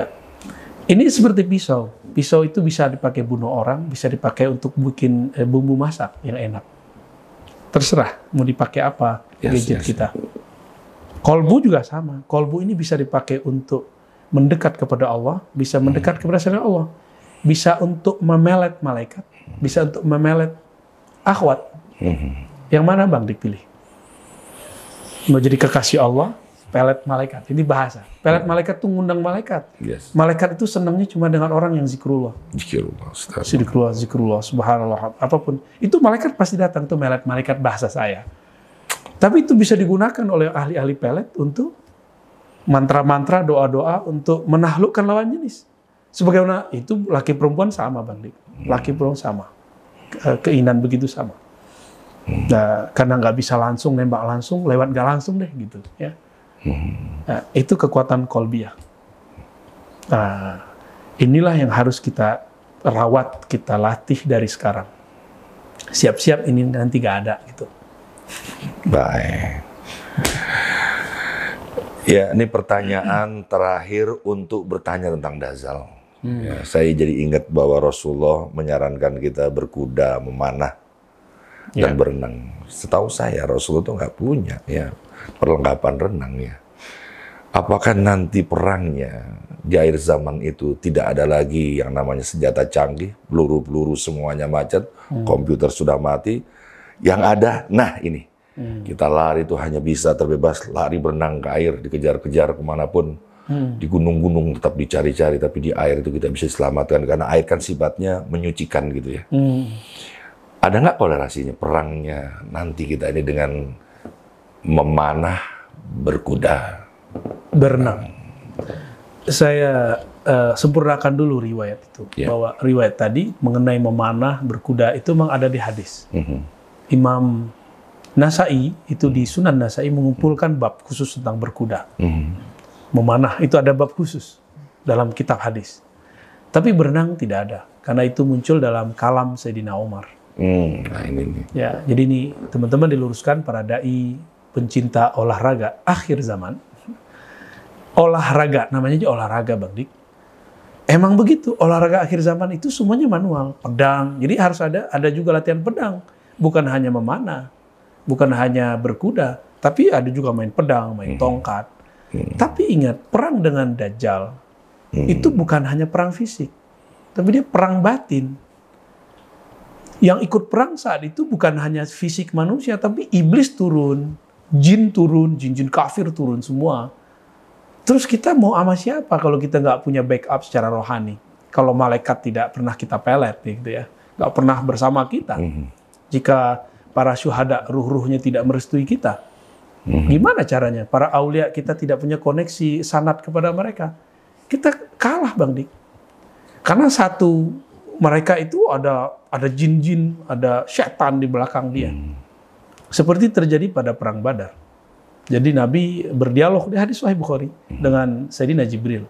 ini seperti pisau. Pisau itu bisa dipakai bunuh orang, bisa dipakai untuk bikin eh, bumbu masak yang enak. Terserah mau dipakai apa yes, gadget yes. kita. Kolbu juga sama. Kolbu ini bisa dipakai untuk mendekat kepada Allah, bisa mendekat kepada selain Allah, bisa untuk memelet malaikat, bisa untuk memelet akhwat. Yang mana Bang Dik pilih? Mau jadi kekasih Allah, pelet malaikat. Ini bahasa. Pelet malaikat tuh ngundang malaikat. Yes. Malaikat itu senangnya cuma dengan orang yang zikrullah. Zikrullah, zikrullah, zikrullah, subhanallah, apapun. Itu malaikat pasti datang tuh, melet malaikat bahasa saya. Tapi itu bisa digunakan oleh ahli-ahli pelet untuk mantra-mantra, doa-doa untuk menaklukkan lawan jenis. Sebagaimana itu laki perempuan sama, Bang Dik. Laki perempuan sama. Keinginan begitu sama. Nah, karena nggak bisa langsung, nembak langsung, lewat nggak langsung deh gitu. Ya. Nah, itu kekuatan kolbiah. Nah, inilah yang harus kita rawat, kita latih dari sekarang. Siap-siap ini nanti nggak ada gitu. Baik. Ya, ini pertanyaan terakhir untuk bertanya tentang Dajjal. Hmm. Ya, saya jadi ingat bahwa Rasulullah menyarankan kita berkuda, memanah, dan ya. berenang. Setahu saya Rasulullah itu nggak punya ya perlengkapan renang ya. Apakah nanti perangnya di akhir zaman itu tidak ada lagi yang namanya senjata canggih, peluru-peluru semuanya macet, hmm. komputer sudah mati, yang ada, nah ini. Hmm. Kita lari itu hanya bisa terbebas, lari berenang ke air, dikejar-kejar kemanapun. Hmm. Di gunung-gunung tetap dicari-cari, tapi di air itu kita bisa selamatkan. Karena air kan sifatnya menyucikan gitu ya. Hmm. Ada nggak korelasinya perangnya nanti kita ini dengan memanah, berkuda, berenang. Saya uh, sempurnakan dulu riwayat itu, yeah. bahwa riwayat tadi mengenai memanah, berkuda itu memang ada di hadis. Mm-hmm. Imam Nasa'i itu mm-hmm. di Sunan Nasa'i mengumpulkan bab khusus tentang berkuda. Mm-hmm. Memanah itu ada bab khusus dalam kitab hadis. Tapi berenang tidak ada, karena itu muncul dalam kalam Sayyidina Omar. Hmm, nah ini nih. Ya, jadi ini teman-teman diluruskan para dai pencinta olahraga akhir zaman. Olahraga namanya aja olahraga, Bang Dik. Emang begitu, olahraga akhir zaman itu semuanya manual, pedang. Jadi harus ada ada juga latihan pedang, bukan hanya memanah, bukan hanya berkuda, tapi ada juga main pedang, main tongkat. Hmm. Tapi ingat, perang dengan Dajjal hmm. itu bukan hanya perang fisik, tapi dia perang batin. Yang ikut perang saat itu bukan hanya fisik manusia, tapi iblis turun, jin turun, jin-jin kafir turun semua. Terus kita mau sama siapa kalau kita nggak punya backup secara rohani? Kalau malaikat tidak pernah kita pelet, gitu ya, nggak pernah bersama kita. Mm-hmm. Jika para syuhada ruh-ruhnya tidak merestui kita, mm-hmm. gimana caranya? Para aulia kita tidak punya koneksi sanad kepada mereka, kita kalah, Bang Dik. Karena satu mereka itu ada ada jin-jin, ada setan di belakang dia. Hmm. Seperti terjadi pada perang Badar. Jadi Nabi berdialog di hadis Sahih Bukhari hmm. dengan Sayyidina Jibril.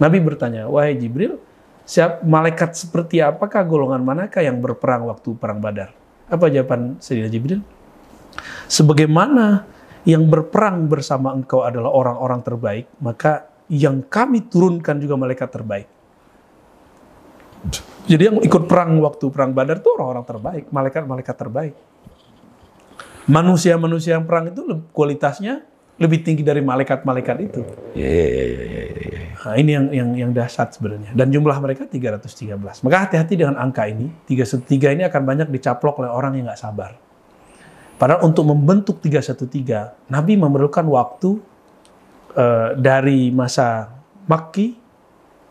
Nabi bertanya, "Wahai Jibril, siap malaikat seperti apakah, golongan manakah yang berperang waktu perang Badar?" Apa jawaban Sayyidina Jibril? "Sebagaimana yang berperang bersama engkau adalah orang-orang terbaik, maka yang kami turunkan juga malaikat terbaik." Jadi yang ikut perang waktu perang Badar itu orang-orang terbaik, malaikat-malaikat terbaik. Manusia-manusia yang perang itu kualitasnya lebih tinggi dari malaikat-malaikat itu. Ya, ya, ya, ya, ya. Nah, ini yang yang yang dahsyat sebenarnya. Dan jumlah mereka tiga ratus tiga belas. Maka hati-hati dengan angka ini. tiga ratus tiga belas ini akan banyak dicaplok oleh orang yang nggak sabar. Padahal untuk membentuk tiga ratus tiga belas, Nabi memerlukan waktu uh, dari masa Makki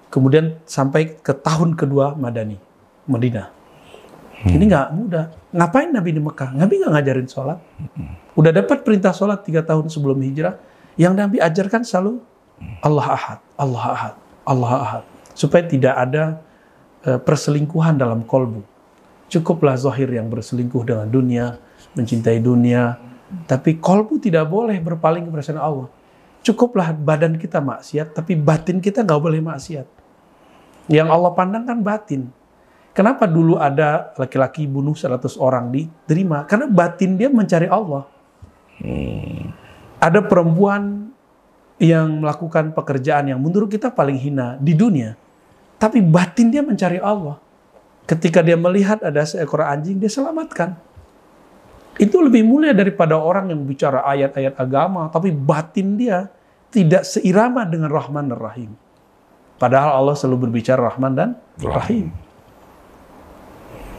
kemudian sampai ke tahun kedua Madani, Madinah. Hmm. Ini nggak mudah. Ngapain Nabi di Mekah? Nabi nggak ngajarin sholat. Udah dapat perintah sholat tiga tahun sebelum hijrah. Yang Nabi ajarkan selalu Allah ahad, Allah ahad, Allah ahad. Supaya tidak ada perselingkuhan dalam kolbu. Cukuplah zahir yang berselingkuh dengan dunia, mencintai dunia. Tapi kolbu tidak boleh berpaling kepada Allah. Cukuplah badan kita maksiat, tapi batin kita nggak boleh maksiat. Yang Allah pandang kan batin. Kenapa dulu ada laki-laki bunuh seratus orang diterima? Karena batin dia mencari Allah. Hmm. Ada perempuan yang melakukan pekerjaan yang menurut kita paling hina di dunia, tapi batin dia mencari Allah. Ketika dia melihat ada seekor anjing, dia selamatkan. Itu lebih mulia daripada orang yang bicara ayat-ayat agama, tapi batin dia tidak seirama dengan Rahman dan Rahim. Padahal Allah selalu berbicara Rahman dan Rahim.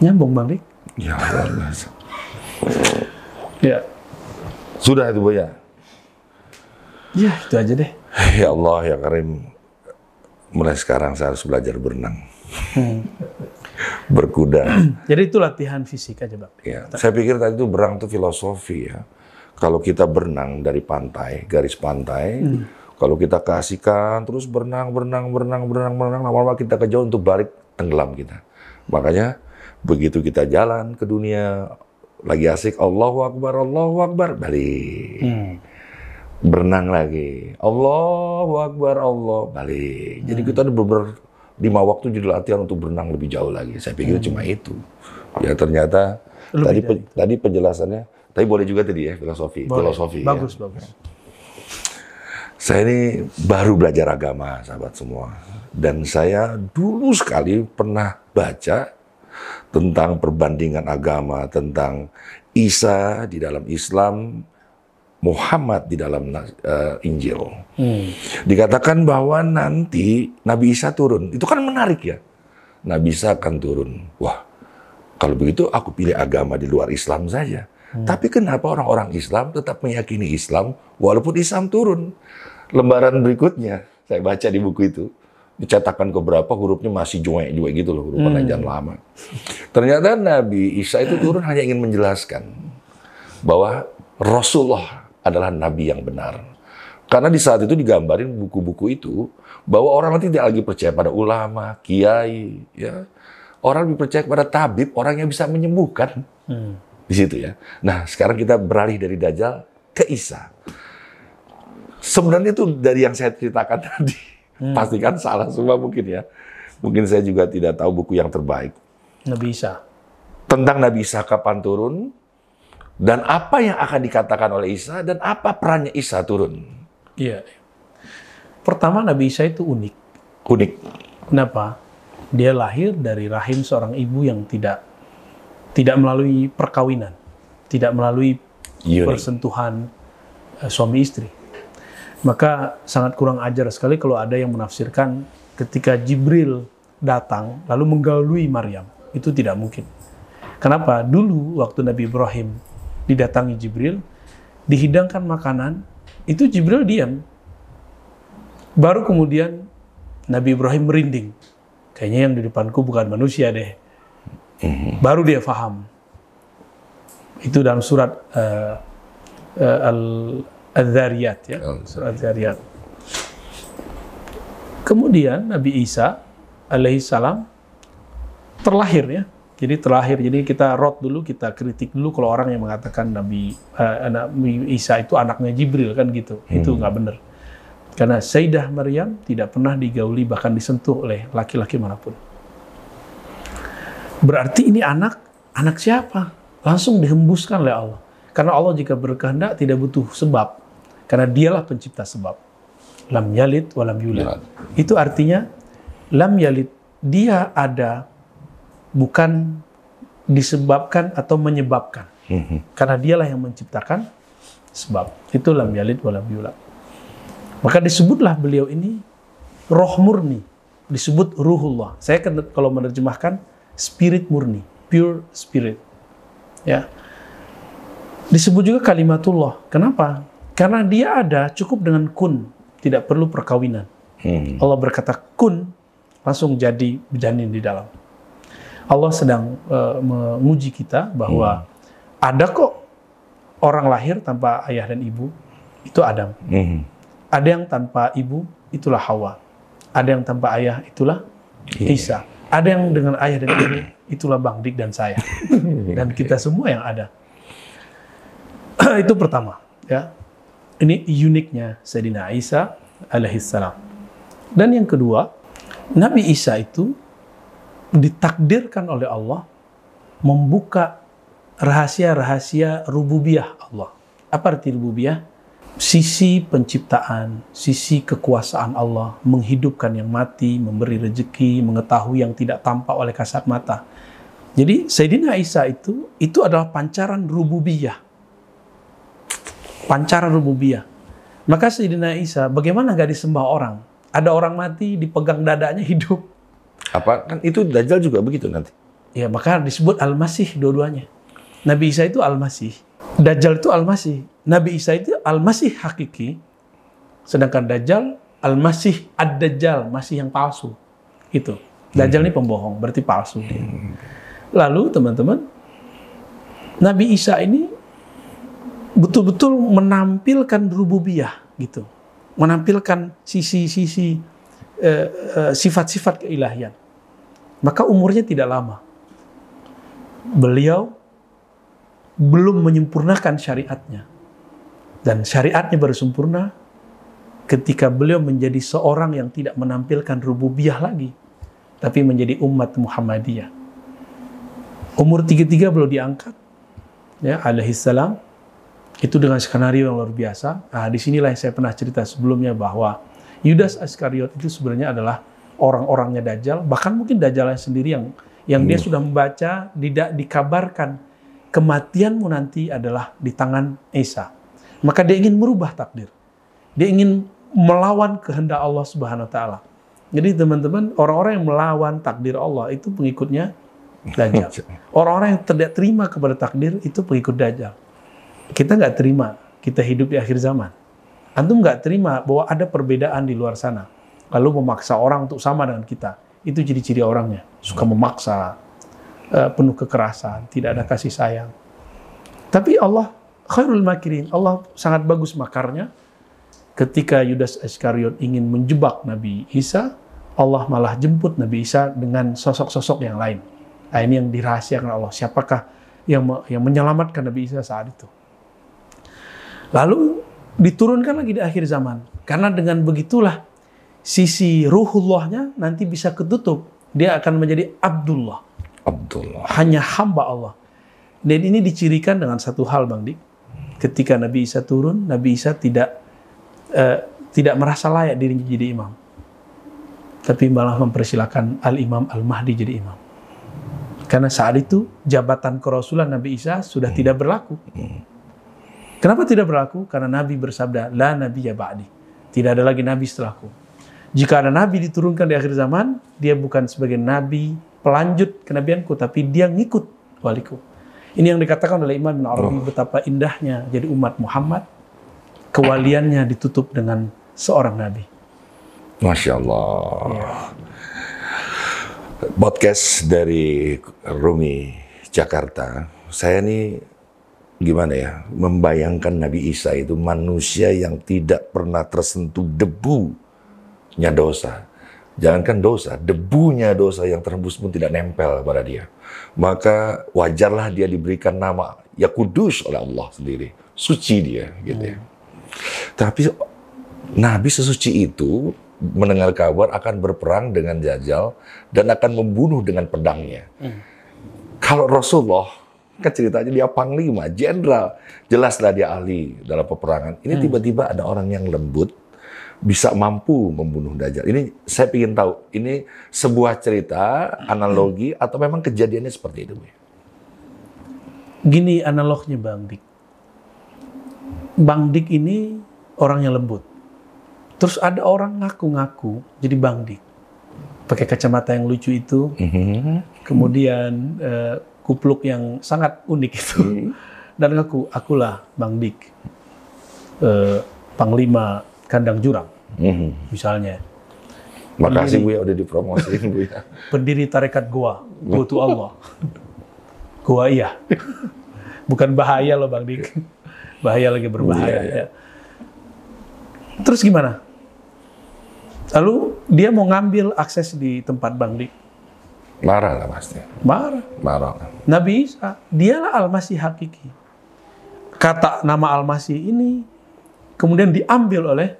Nyambung, Bang Dik? Ya, Allah. Ya. Sudah itu, Bu, ya? Ya, itu aja deh. Ya Allah, ya Karim. Mulai sekarang saya harus belajar berenang. Hmm. Berkuda. Jadi itu latihan fisik aja, Bang. Ya. Saya pikir tadi itu berang itu filosofi ya. Kalau kita berenang dari pantai, garis pantai, hmm. kalau kita keasikan terus berenang, berenang, berenang, berenang, berenang, lama-lama kita kejauhan untuk balik tenggelam kita. Makanya begitu kita jalan ke dunia lagi asik, Allahu Akbar, Allahu Akbar, balik. Hmm. Berenang lagi, Allahu Akbar, Allah, balik. Jadi hmm. kita ada beberapa lima waktu jadi latihan untuk berenang lebih jauh lagi. Saya pikir hmm. cuma itu. Ya ternyata lebih tadi pe, tadi penjelasannya, tapi boleh juga tadi ya filosofi. Boleh. Filosofi. Bagus, ya. Bagus. Saya ini baru belajar agama, sahabat semua. Dan saya dulu sekali pernah baca tentang perbandingan agama, tentang Isa di dalam Islam, Muhammad di dalam uh, Injil. Hmm. Dikatakan bahwa nanti Nabi Isa turun. Itu kan menarik ya. Nabi Isa akan turun. Wah, kalau begitu aku pilih agama di luar Islam saja. Hmm. Tapi kenapa orang-orang Islam tetap meyakini Islam walaupun Islam turun? Lembaran berikutnya, saya baca di buku itu. Dicetakan keberapa hurufnya masih juek-juek gitu loh, huruf panjang hmm. lama. Ternyata Nabi Isa itu turun hanya ingin menjelaskan bahwa Rasulullah adalah nabi yang benar. Karena di saat itu digambarin buku-buku itu bahwa orang nanti tidak lagi percaya pada ulama, kiai, ya. Orang lebih percaya kepada tabib, orang yang bisa menyembuhkan. Hmm. Di situ ya. Nah, sekarang kita beralih dari Dajjal ke Isa. Sebenarnya itu dari yang saya ceritakan tadi. Hmm. Pastikan salah semua mungkin ya. Mungkin saya juga tidak tahu buku yang terbaik. Nabi Isa. Tentang Nabi Isa kapan turun, dan apa yang akan dikatakan oleh Isa, dan apa perannya Isa turun. Iya. Pertama, Nabi Isa itu unik. Unik. Kenapa? Dia lahir dari rahim seorang ibu yang tidak tidak melalui perkawinan, tidak melalui Unik. Persentuhan uh, suami istri. Maka sangat kurang ajar sekali kalau ada yang menafsirkan ketika Jibril datang lalu menggaului Maryam. Itu tidak mungkin. Kenapa? Dulu waktu Nabi Ibrahim didatangi Jibril, dihidangkan makanan, itu Jibril diam. Baru kemudian Nabi Ibrahim merinding. Kayaknya yang di depanku bukan manusia deh. Baru dia faham. Itu dalam surat uh, uh, Al-Dzariyat ya. Surat Al-Dzariyat. Kemudian Nabi Isa alaihissalam terlahir ya. Jadi terlahir. Jadi kita rot dulu, kita kritik dulu kalau orang yang mengatakan Nabi uh, Nabi Isa itu anaknya Jibril kan gitu. Hmm. Itu nggak benar. Karena Sayyidah Maryam tidak pernah digauli bahkan disentuh oleh laki-laki manapun. Berarti ini anak, anak siapa? Langsung dihembuskan oleh Allah. Karena Allah jika berkehendak tidak butuh sebab. Karena dialah pencipta sebab. Lam yalid wa lam yulad. Itu artinya, lam yalid, dia ada bukan disebabkan atau menyebabkan. Karena dialah yang menciptakan sebab. Itu lam yalid wa lam yulad. Maka disebutlah beliau ini roh murni, disebut ruhullah. Saya kalau menerjemahkan spirit murni, pure spirit. Ya. Disebut juga kalimatullah. Kenapa? Karena dia ada cukup dengan kun, tidak perlu perkawinan. Hmm. Allah berkata kun, langsung jadi janin di dalam. Allah sedang uh, menguji kita bahwa hmm. ada kok orang lahir tanpa ayah dan ibu, itu Adam. Hmm. Ada yang tanpa ibu, itulah Hawa. Ada yang tanpa ayah, itulah Isa. Ada yang dengan ayah dan ibu, itulah Bang Dik dan saya. Dan kita semua yang ada. Itu pertama. Ya. Ini uniknya Sayyidina Isa alaihissalam. Dan yang kedua, Nabi Isa itu ditakdirkan oleh Allah membuka rahasia-rahasia rububiyah Allah. Apa arti rububiyah? Sisi penciptaan, sisi kekuasaan Allah, menghidupkan yang mati, memberi rezeki, mengetahui yang tidak tampak oleh kasat mata. Jadi Sayyidina Isa itu, itu adalah pancaran rububiyah. Pancaran rububiyah. Maka Sayyidina Isa, bagaimana nggak disembah orang? Ada orang mati, dipegang dadanya hidup. Apa? Kan itu Dajjal juga begitu nanti. Ya, maka disebut Al-Masih dua-duanya. Nabi Isa itu Al-Masih. Dajjal itu Al-Masih. Nabi Isa itu Al-Masih hakiki, sedangkan Dajjal Al-Masih Ad-Dajjal, Masih yang palsu. Itu. Dajjal ini pembohong, berarti palsu. Lalu teman-teman, Nabi Isa ini betul-betul menampilkan rububiyah gitu. Menampilkan sisi-sisi eh, eh, sifat-sifat keilahian. Maka umurnya tidak lama. Beliau belum menyempurnakan syariatnya. Dan syariatnya baru sempurna ketika beliau menjadi seorang yang tidak menampilkan rububiyah lagi, tapi menjadi umat Muhammadiyah. Umur tiga puluh tiga beliau diangkat, ya, alaihissalam, itu dengan skenario yang luar biasa. Nah, disinilah yang saya pernah cerita sebelumnya bahwa Yudas Iskariot itu sebenarnya adalah orang-orangnya Dajjal, bahkan mungkin Dajjalnya sendiri yang yang hmm. dia sudah membaca, tidak dikabarkan kematianmu nanti adalah di tangan Isa. Maka dia ingin merubah takdir. Dia ingin melawan kehendak Allah Subhanahu wa taala. Jadi teman-teman, orang-orang yang melawan takdir Allah itu pengikutnya Dajjal. Orang-orang yang tidak terima kepada takdir itu pengikut Dajjal. Kita nggak terima kita hidup di akhir zaman. Antum nggak terima bahwa ada perbedaan di luar sana. Lalu memaksa orang untuk sama dengan kita. Itu ciri-ciri orangnya. Suka memaksa, penuh kekerasan, tidak ada kasih sayang. Tapi Allah khairul makirin. Allah sangat bagus makarnya. Ketika Yudas Iskariot ingin menjebak Nabi Isa, Allah malah jemput Nabi Isa dengan sosok-sosok yang lain. Nah, ini yang dirahasiakan Allah. Siapakah yang yang menyelamatkan Nabi Isa saat itu? Lalu diturunkan lagi di akhir zaman. Karena dengan begitulah sisi ruhullahnya nanti bisa ketutup. Dia akan menjadi Abdullah. Abdullah. Hanya hamba Allah. Dan ini dicirikan dengan satu hal, Bang Dik. Ketika Nabi Isa turun, Nabi Isa tidak eh, tidak merasa layak dirinya jadi imam. Tapi malah mempersilahkan Al-Imam Al-Mahdi jadi imam. Karena saat itu jabatan kerasulan Nabi Isa sudah hmm. tidak berlaku. Hmm. Kenapa tidak berlaku? Karena Nabi bersabda, La nabiyya ba'di. Tidak ada lagi Nabi setelahku. Jika ada Nabi diturunkan di akhir zaman, dia bukan sebagai Nabi pelanjut kenabianku, tapi dia ngikut waliku. Ini yang dikatakan oleh Imam Ibn Arabi, oh. betapa indahnya jadi umat Muhammad, kewaliannya ditutup dengan seorang Nabi. Masya Allah. Ya. Podcast dari Rumi Jakarta. Saya ini gimana ya, membayangkan Nabi Isa itu manusia yang tidak pernah tersentuh debunya dosa. Jangankan dosa, debunya dosa yang terhembus pun tidak nempel pada dia. Maka wajarlah dia diberikan nama ya kudus oleh Allah sendiri. Suci dia gitu ya. Hmm. Tapi Nabi sesuci itu mendengar kabar akan berperang dengan Dajjal dan akan membunuh dengan pedangnya. Hmm. Kalau Rasulullah, kan ceritanya dia panglima, jenderal, jelaslah dia ahli dalam peperangan. Ini hmm. tiba-tiba ada orang yang lembut, bisa mampu membunuh Dajjal. Ini saya ingin tahu, ini sebuah cerita, analogi, atau memang kejadiannya seperti itu? Gini analognya Bang Dik. Bang Dik ini orang yang lembut. Terus ada orang ngaku-ngaku jadi Bang Dik. Pakai kacamata yang lucu itu. Mm-hmm. Kemudian eh, kupluk yang sangat unik itu. Mm-hmm. Dan ngaku, akulah Bang Dik. Eh, Panglima Kandang Jurang. Mm-hmm. Misalnya. Makasih Buya udah dipromosiin Buya. Pendiri tarekat Goa. Goa tu Allah. Goa iya. Bukan bahaya loh Bang Dik. Bahaya lagi berbahaya. Yeah, yeah. Ya. Terus gimana? Lalu dia mau ngambil akses di tempat Bang Dik. Marah lah pasti. Marah. Marah. Nabi Isa, dialah Al-Masih hakiki. Kata nama Al-Masih ini kemudian diambil oleh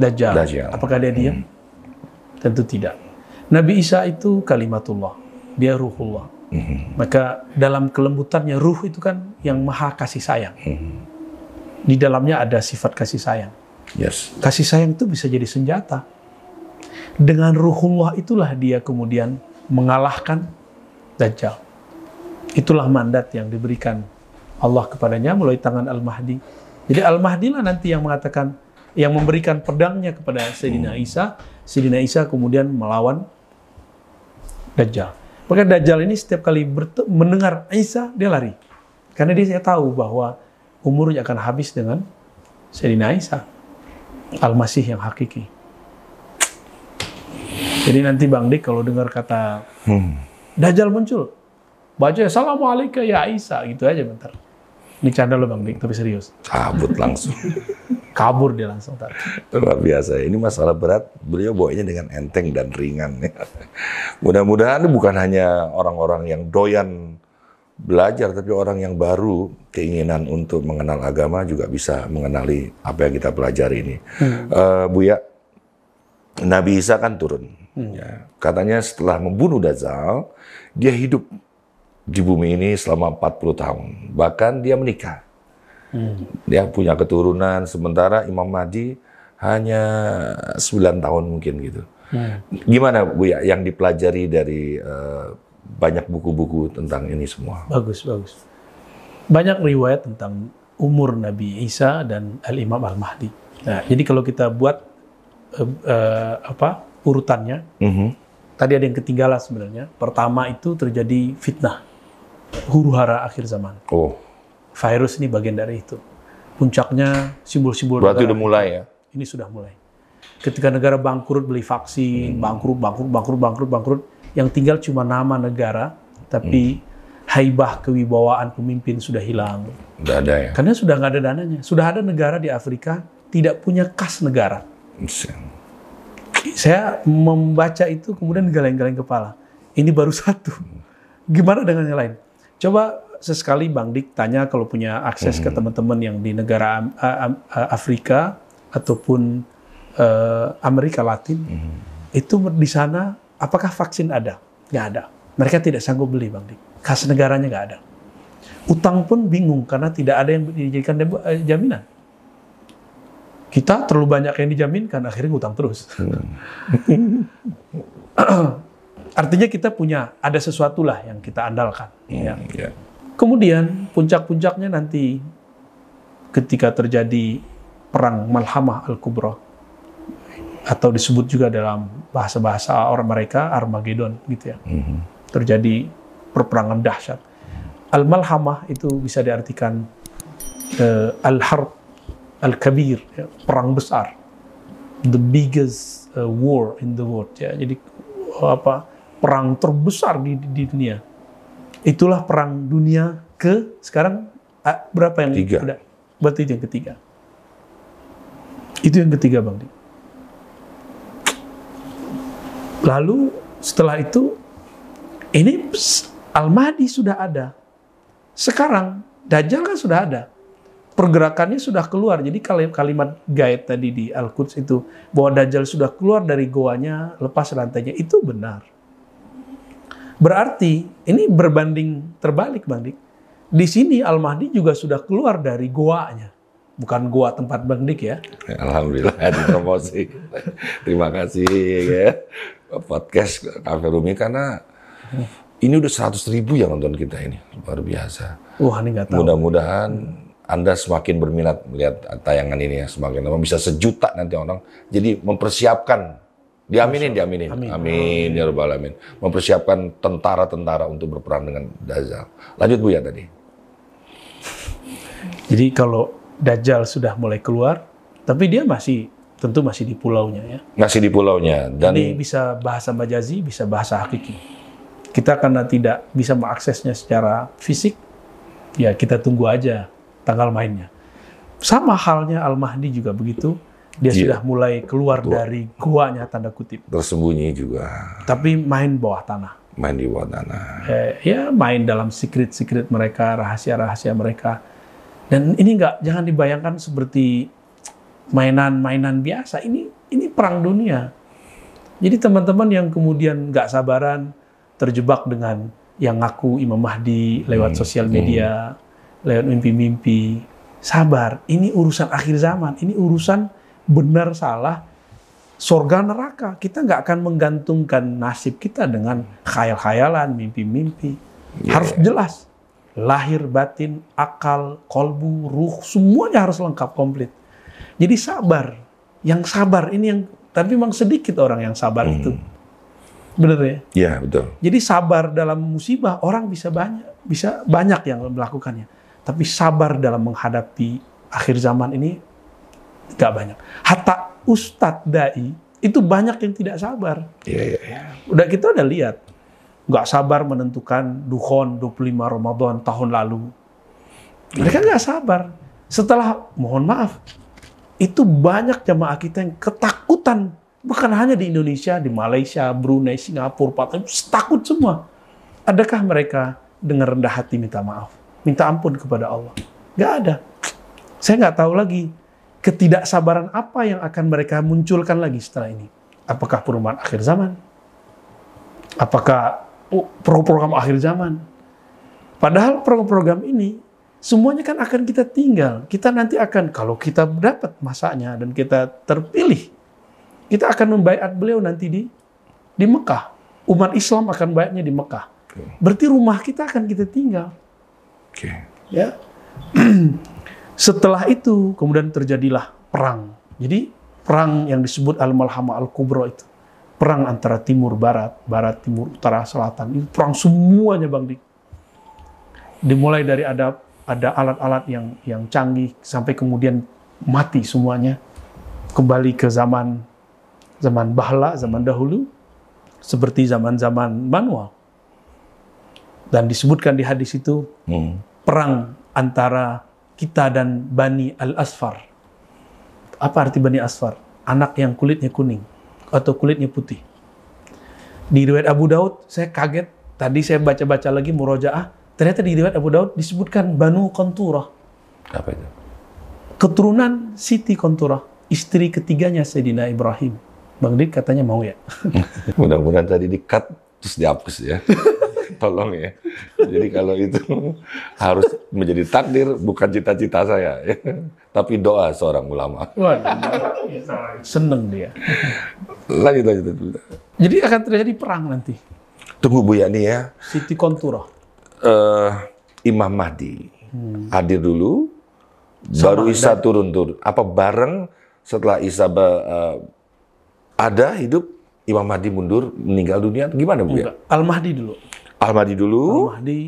Dajjal. Dajjal. Apakah dia diam? Hmm. Tentu tidak. Nabi Isa itu kalimatullah. Dia ruhullah. Hmm. Maka dalam kelembutannya ruh itu kan yang maha kasih sayang. Hmm. Di dalamnya ada sifat kasih sayang. Yes. Kasih sayang itu bisa jadi senjata. Dengan ruhullah itulah dia kemudian mengalahkan Dajjal. Itulah mandat yang diberikan Allah kepadanya melalui tangan Al-Mahdi. Jadi Al-Mahdi lah nanti yang mengatakan, yang memberikan pedangnya kepada Sayyidina Isa. Sayyidina Isa kemudian melawan Dajjal. Maka Dajjal ini setiap kali mendengar Isa, dia lari. Karena dia tahu bahwa umurnya akan habis dengan Sayyidina Isa. Al-Masih yang hakiki. Jadi nanti Bang Dik kalau dengar kata hmm. Dajjal muncul, baca Assalamualaikum ya Isa, gitu aja bentar. Ini canda loh Bang Dik, tapi serius. Kabut langsung. Kabur dia langsung. Tar. Luar biasa. Ini masalah berat, beliau bawanya dengan enteng dan ringan. Mudah-mudahan bukan hanya orang-orang yang doyan belajar, tapi orang yang baru keinginan untuk mengenal agama juga bisa mengenali apa yang kita pelajari ini. Hmm. Uh, Buya, Nabi Isa kan turun. Hmm. Ya. Katanya setelah membunuh Dajjal, dia hidup di bumi ini selama empat puluh tahun. Bahkan dia menikah. Hmm. Dia punya keturunan. Sementara Imam Mahdi hanya sembilan tahun mungkin gitu. Hmm. Gimana Buya yang dipelajari dari uh, banyak buku-buku tentang ini semua? Bagus, bagus. Banyak riwayat tentang umur Nabi Isa dan Al-Imam Al-Mahdi. Nah, jadi kalau kita buat uh, uh, apa urutannya, mm-hmm. tadi ada yang ketinggalan sebenarnya. Pertama itu terjadi fitnah. Huru-hara akhir zaman. Oh. Virus ini bagian dari itu. Puncaknya simbol-simbol. Berarti udah mulai ya? Ini sudah mulai. Ketika negara bangkrut beli vaksin, hmm. bangkrut, bangkrut, bangkrut, bangkrut, bangkrut. Yang tinggal cuma nama negara, tapi hmm. haibah kewibawaan pemimpin sudah hilang. Sudah ada ya? Karena sudah nggak ada dananya. Sudah ada negara di Afrika tidak punya kas negara. Bisa. Saya membaca itu kemudian geleng-geleng kepala. Ini baru satu. Gimana dengan yang lain? Coba sesekali Bang Dik tanya kalau punya akses hmm. ke teman-teman yang di negara Afrika ataupun Amerika Latin. Hmm. Itu di sana apakah vaksin ada? Nggak ada. Mereka tidak sanggup beli, Bang Dik. Kas negaranya nggak ada. Utang pun bingung karena tidak ada yang dijadikan jaminan. Kita terlalu banyak yang dijaminkan, akhirnya utang terus. Hmm. Artinya kita punya, ada sesuatu lah yang kita andalkan. Hmm, ya. Ya. Kemudian puncak-puncaknya nanti ketika terjadi perang Malhamah Al-Kubra. Atau disebut juga dalam bahasa-bahasa orang mereka, Armageddon gitu ya. Hmm. Terjadi perperangan dahsyat. Al-Malhamah itu bisa diartikan uh, Al-Harb Al-Kabir, ya, perang besar. The biggest uh, war in the world. Ya. Jadi apa perang terbesar di, di dunia. Itulah perang dunia ke sekarang berapa yang ketiga. Udah, berarti itu yang ketiga. Itu yang ketiga, Bang Dik. Lalu setelah itu ini Al-Mahdi sudah ada. Sekarang Dajjal kan sudah ada. Pergerakannya sudah keluar. Jadi kalimat gaib tadi di Al-Quds itu bahwa Dajjal sudah keluar dari goanya, lepas rantainya, itu benar. Berarti ini berbanding terbalik, Bang Dik. Di sini Al-Mahdi juga sudah keluar dari goanya. Bukan goa tempat Bang Dik ya. Alhamdulillah dipromosi. Terima kasih ya. Podcast Cafe Rumi karena ini udah seratus ribu yang nonton kita ini, luar biasa. Wah, ini nggak tahu. Mudah-mudahan hmm. Anda semakin berminat melihat tayangan ini ya, semakin lama bisa sejuta nanti orang. Jadi mempersiapkan, diaminin, diaminin, amin, amin ya rabbal alamin. Mempersiapkan tentara-tentara untuk berperang dengan Dajjal. Lanjut Buya tadi. Jadi kalau Dajjal sudah mulai keluar, tapi dia masih tentu masih di pulaunya ya. Masih di pulaunya dan jadi bisa bahasa majazi, bisa bahasa hakiki. Kita karena tidak bisa mengaksesnya secara fisik, ya kita tunggu aja tanggal mainnya. Sama halnya Al-Mahdi juga begitu, dia yeah. sudah mulai keluar Tua. dari guanya, tanda kutip. Tersembunyi juga. Tapi main bawah tanah. Main di bawah tanah. Eh, ya main dalam secret-secret mereka, rahasia-rahasia mereka. Dan ini nggak, jangan dibayangkan seperti mainan-mainan biasa. Ini ini perang dunia. Jadi teman-teman yang kemudian nggak sabaran, terjebak dengan yang ngaku Imam Mahdi lewat hmm. sosial media, hmm. lewat mimpi-mimpi. Sabar, ini urusan akhir zaman, ini urusan benar salah, surga neraka. Kita nggak akan menggantungkan nasib kita dengan khayal-khayalan, mimpi-mimpi. Yeah. Harus jelas, lahir, batin, akal, kolbu, ruh, semuanya harus lengkap, komplit. Jadi sabar, yang sabar ini yang, tapi memang sedikit orang yang sabar hmm. itu. Benar ya? Iya, betul. Jadi sabar dalam musibah, orang bisa banyak bisa banyak yang melakukannya. Tapi sabar dalam menghadapi akhir zaman ini nggak banyak. Hatta Ustadz Dai itu banyak yang tidak sabar. Iya, iya, iya. Udah kita udah lihat. Nggak sabar menentukan dukhon dua puluh lima Ramadan tahun lalu. Mereka nggak sabar. Setelah, mohon maaf, itu banyak jamaah kita yang ketakutan. Bukan hanya di Indonesia, di Malaysia, Brunei, Singapura, Plato, takut semua. Adakah mereka dengan rendah hati minta maaf? Minta ampun kepada Allah? Nggak ada. Saya nggak tahu lagi ketidaksabaran apa yang akan mereka munculkan lagi setelah ini. Apakah perumahan akhir zaman? Apakah program akhir zaman? Padahal program-program ini, semuanya kan akan kita tinggal. Kita nanti akan, kalau kita dapat masanya dan kita terpilih, kita akan membaiat beliau nanti di di Mekah. Umat Islam akan baiatnya di Mekah. Berarti rumah kita akan kita tinggal. Okay. Ya. Setelah itu kemudian terjadilah perang. Jadi perang yang disebut Al-Malhamah Al-Kubra itu. Perang antara timur barat, barat timur, utara selatan. Itu perang semuanya, Bang Dik. Dimulai dari ada ada alat-alat yang yang canggih sampai kemudian mati semuanya. Kembali ke zaman Zaman bahla, zaman dahulu, seperti zaman-zaman manual. Dan disebutkan di hadis itu hmm. perang antara kita dan Bani Al-Asfar. Apa arti Bani Asfar? Anak yang kulitnya kuning atau kulitnya putih. Di riwayat Abu Daud, saya kaget. Tadi saya baca-baca lagi murojaah, ternyata di riwayat Abu Daud disebutkan Banu Qanturah. Apa itu? Keturunan Siti Qanturah, istri ketiganya Sayyidina Ibrahim. Bang Dik katanya mau ya. Mudah-mudahan tadi di-cut terus dihapus ya. Tolong ya. Jadi kalau itu harus menjadi takdir, bukan cita-cita saya. Ya. Tapi doa seorang ulama. Seneng dia. Lanjut, lanjut, lanjut. Jadi akan terjadi perang nanti. Tunggu Bu Yani ya. Siti Qanturah. Uh, Imam Mahdi. Hmm. Hadir dulu, Sama baru Isa turun-turun. Apa bareng setelah Isa uh, ada hidup, Imam Mahdi mundur, meninggal dunia? Gimana Bu ya? Al-Mahdi dulu. Al-Mahdi dulu. Al-Mahdi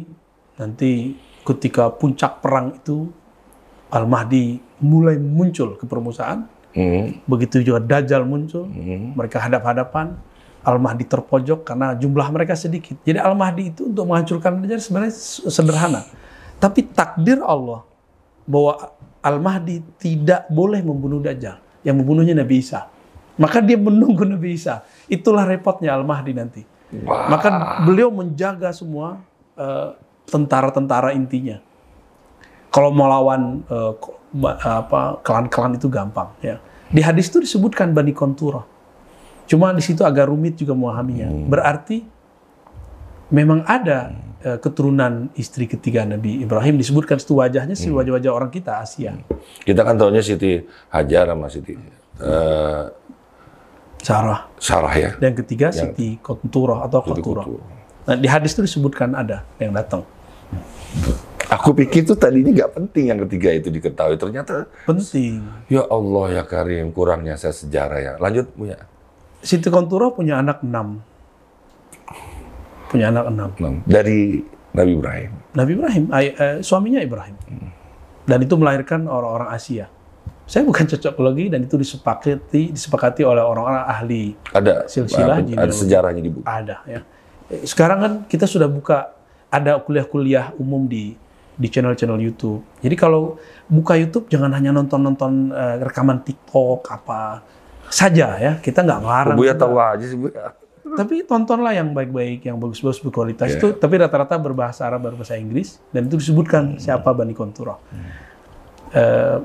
nanti ketika puncak perang itu Al-Mahdi mulai muncul ke permukaan. Hmm. Begitu juga Dajjal muncul, hmm. mereka hadap-hadapan. Al-Mahdi terpojok karena jumlah mereka sedikit. Jadi Al-Mahdi itu untuk menghancurkan Dajjal sebenarnya sederhana. Tapi takdir Allah bahwa Al-Mahdi tidak boleh membunuh Dajjal. Yang membunuhnya Nabi Isa. Maka dia menunggu Nabi Isa. Itulah repotnya Al-Mahdi nanti. Wow. Maka beliau menjaga semua uh, tentara-tentara intinya. Kalau mau lawan uh, apa, klan-klan itu gampang. Ya. Di hadis itu disebutkan Bani Qanturah. Cuma di situ agak rumit juga memahaminya. Hmm. Berarti memang ada uh, keturunan istri ketiga Nabi Ibrahim disebutkan situ wajahnya si wajah-wajah orang kita Asia. Kita kan tahunya Siti Hajar sama Siti uh, Sarah. Sarah ya. Dan ketiga yang Siti Qanturah atau Qanturah. Nah, di hadis itu disebutkan ada yang datang. Aku pikir itu tadinya nggak penting yang ketiga itu diketahui, ternyata penting. Ya Allah ya Karim, kurangnya saya sejarah ya. Lanjut punya. Siti Qanturah punya anak enam. Punya anak enam. enam. Dari Nabi Ibrahim. Nabi Ibrahim, ay, eh, suaminya Ibrahim. Dan itu melahirkan orang-orang Asia. Saya bukan cocokologi dan itu disepakati disepakati oleh orang-orang ahli. Ada silsilah, ada sejarahnya di buku. Ada ya. Sekarang kan kita sudah buka ada kuliah-kuliah umum di di channel-channel YouTube. Jadi kalau buka YouTube jangan hanya nonton-nonton uh, rekaman TikTok apa saja ya. Kita nggak ngelarang. Buya tahu aja sih Buya. Tapi tontonlah yang baik-baik, yang bagus-bagus berkualitas yeah. itu. Tapi rata-rata berbahasa Arab, berbahasa Inggris dan itu disebutkan hmm. siapa Bani Qanturah. Hmm. Uh,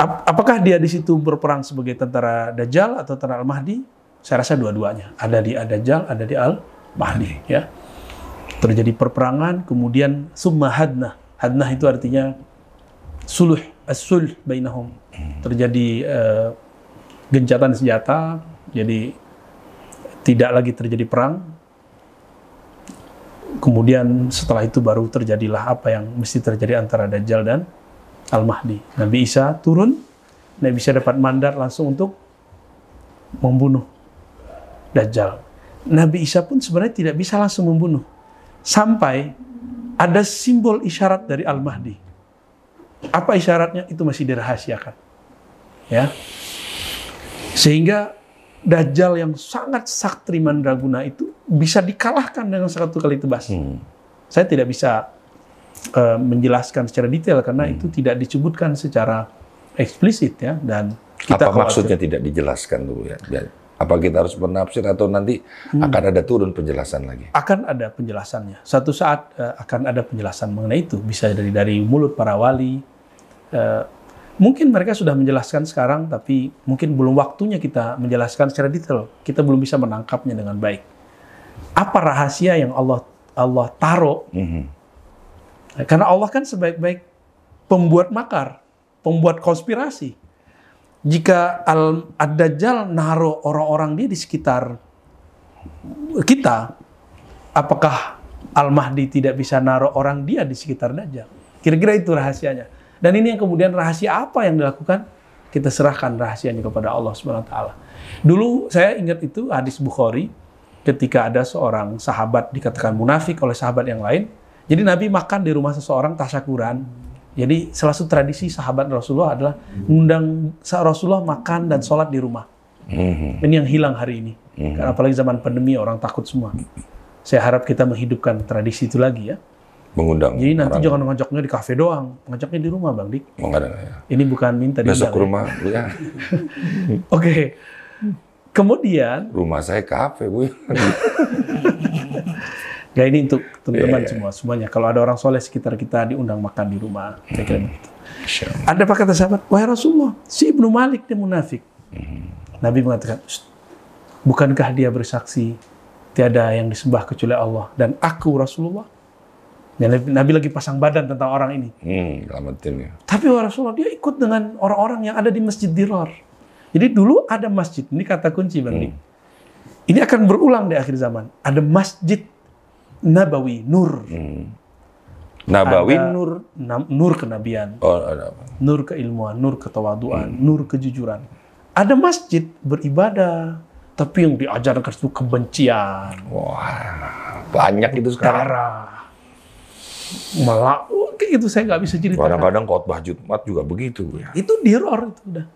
ap- apakah dia di situ berperang sebagai tentara Dajjal atau tentara Al-Mahdi? Saya rasa dua-duanya. Ada di Ad-Dajjal, ada di Al-Mahdi hmm. ya. Terjadi perperangan, kemudian summa hadnah. Hadnah itu artinya suluh, as-sulh bainahum. Terjadi uh, gencatan senjata, jadi tidak lagi terjadi perang. Kemudian setelah itu baru terjadilah apa yang mesti terjadi antara Dajjal dan Al-Mahdi. Nabi Isa turun, Nabi Isa dapat mandat langsung untuk membunuh Dajjal. Nabi Isa pun sebenarnya tidak bisa langsung membunuh. Sampai ada simbol isyarat dari Al-Mahdi. Apa isyaratnya? Itu masih dirahasiakan. Ya. Sehingga Dajjal yang sangat sakti mandraguna itu bisa dikalahkan dengan satu kali tebas. Hmm. Saya tidak bisa uh, menjelaskan secara detail karena hmm. itu tidak disebutkan secara eksplisit ya dan kita apa khawatir. Maksudnya tidak dijelaskan dulu ya. Apa kita harus menafsir atau nanti hmm. akan ada turun penjelasan lagi? Akan ada penjelasannya. Satu saat uh, akan ada penjelasan mengenai itu. Bisa dari dari mulut para wali. Uh, mungkin mereka sudah menjelaskan sekarang, tapi mungkin belum waktunya kita menjelaskan secara detail. Kita belum bisa menangkapnya dengan baik. Apa rahasia yang Allah Allah taruh? Hmm. Karena Allah kan sebaik-baik pembuat makar, pembuat konspirasi. Jika Ad-Dajjal naruh orang-orang dia di sekitar kita, apakah Al-Mahdi tidak bisa naruh orang dia di sekitar Dajjal? Kira-kira itu rahasianya. Dan ini yang kemudian rahasia apa yang dilakukan? Kita serahkan rahasianya kepada Allah Subhanahu wa taala. Dulu saya ingat itu hadis Bukhari ketika ada seorang sahabat dikatakan munafik oleh sahabat yang lain. Jadi Nabi makan di rumah seseorang tasyakuran. Jadi salah satu tradisi sahabat Rasulullah adalah mengundang Rasulullah makan dan sholat di rumah. Mm-hmm. Ini yang hilang hari ini. Mm-hmm. Karena apalagi zaman pandemi orang takut semua. saya harap kita menghidupkan tradisi itu lagi ya. Mengundang. Jadi nanti orang. Jangan ngajaknya di kafe doang, ngajaknya di rumah Bang Dik. Mengundang ya. Ini bukan minta di besok ke rumah ya. Oke. Okay. Kemudian rumah saya kafe, Bu. Nah, ini untuk teman-teman yeah, semua, yeah. semuanya. Kalau ada orang soleh sekitar kita diundang makan di rumah, mm-hmm. saya kira begitu. Sure. Ada apa kata sahabat? Wahai Rasulullah, si Ibnu Malik dia munafik. Mm-hmm. Nabi mengatakan, bukankah dia bersaksi tiada yang disembah kecuali Allah dan aku Rasulullah? Ya, Nabi lagi pasang badan tentang orang ini. Mm, lamatin, ya. Tapi wahai Rasulullah dia ikut dengan orang-orang yang ada di Masjid Dirar. Jadi dulu ada masjid, ini kata kunci Bang Dik. Hmm. Ini akan berulang di akhir zaman. Ada Masjid Nabawi Nur. Hmm. Nabawi ada Nur, Nur kenabian. Oh, ada. Nur keilmuan, Nur ketawaduan, hmm. Nur kejujuran. Ada masjid beribadah, tapi yang diajarkan itu kebencian. Wah, banyak itu sekarang. Darah. Malah kayak itu saya nggak bisa ceritakan. Kadang-kadang khotbah Jumat juga begitu ya. Itu diror itu udah.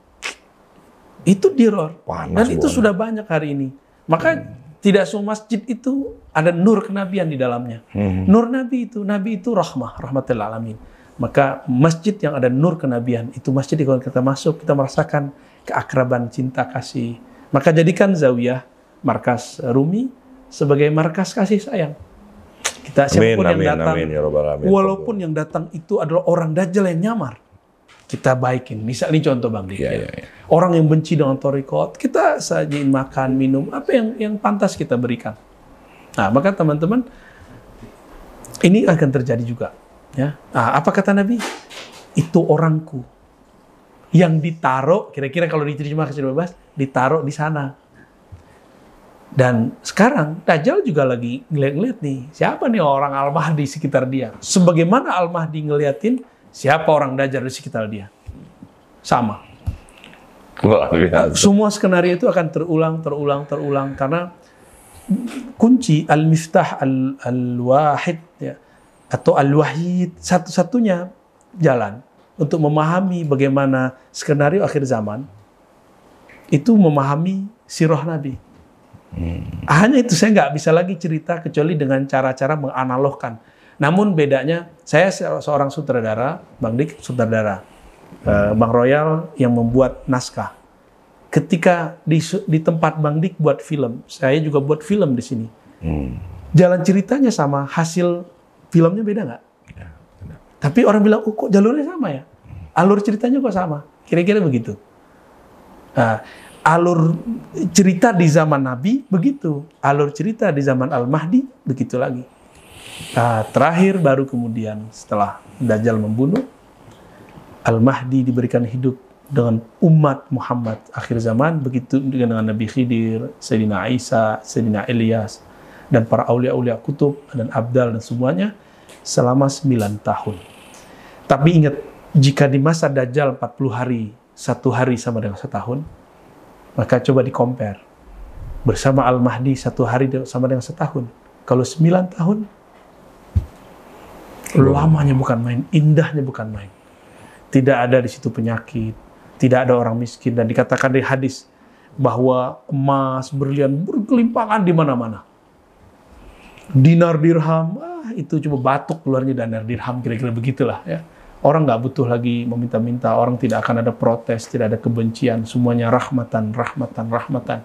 Itu diror, dan itu warna. Sudah banyak hari ini. Maka hmm. tidak semua masjid itu ada nur kenabian di dalamnya. Hmm. Nur Nabi itu, Nabi itu rahmah, rahmatil alamin. Maka masjid yang ada nur kenabian, itu masjid di kalau kita masuk, kita merasakan keakraban, cinta, kasih. Maka jadikan Zawiyah, markas Rumi, sebagai markas kasih sayang. Kita siapapun amin, yang amin, datang, amin, ya Rabbal alamin. Walaupun yang datang itu adalah orang Dajjal yang nyamar. Kita baikin. Misalnya contoh Bang Dik. Ya, ya. Ya. Orang yang benci dengan thariqat, kita sajiin makan, minum, apa yang yang pantas kita berikan. Nah, maka teman-teman ini akan terjadi juga, ya. Nah, apa kata Nabi? Itu orangku yang ditaruh, kira-kira kalau diterjemahkan secara bebas, ditaruh di sana. Dan sekarang Dajjal juga lagi ngeliat-ngeliat nih, siapa nih orang Al-Mahdi sekitar dia? Sebagaimana Al-Mahdi ngeliatin siapa orang Dajjal di sekitar dia? Sama. Wah, semua skenario itu akan terulang, terulang, terulang. Karena kunci al-miftah al-wahid, ya, atau al-wahid, satu-satunya jalan untuk memahami bagaimana skenario akhir zaman, itu memahami sirah Nabi. Hmm. Hanya itu, saya nggak bisa lagi cerita kecuali dengan cara-cara menganalogkan. Namun bedanya, saya seorang sutradara, Bang Dik sutradara, hmm. Bang Royal yang membuat naskah. Ketika di, di tempat Bang Dik buat film, saya juga buat film di sini. Hmm. Jalan ceritanya sama, hasil filmnya beda nggak? Ya, tapi orang bilang, oh, kok jalurnya sama ya? Alur ceritanya kok sama? Kira-kira begitu. Nah, alur cerita di zaman Nabi begitu, alur cerita di zaman Al-Mahdi begitu lagi. Nah, terakhir baru kemudian setelah Dajjal membunuh, Al-Mahdi diberikan hidup dengan umat Muhammad akhir zaman, begitu dengan Nabi Khidir, Sayyidina Isa, Sayyidina Ilyas, dan para aulia-aulia kutub, dan abdal, dan semuanya selama sembilan tahun. Tapi ingat, jika di masa Dajjal empat puluh hari, satu hari sama dengan setahun, maka coba di-compare. Bersama Al-Mahdi satu hari sama dengan setahun. Kalau sembilan tahun, lamanya bukan main, indahnya bukan main. Tidak ada di situ penyakit, tidak ada orang miskin, dan dikatakan di hadis bahwa emas, berlian berkelimpangan di mana-mana. Dinar dirham, ah, itu cuma batuk keluarnya dinar dirham, kira-kira begitulah ya. Orang nggak butuh lagi meminta-minta, orang tidak akan ada protes, tidak ada kebencian, semuanya rahmatan, rahmatan, rahmatan.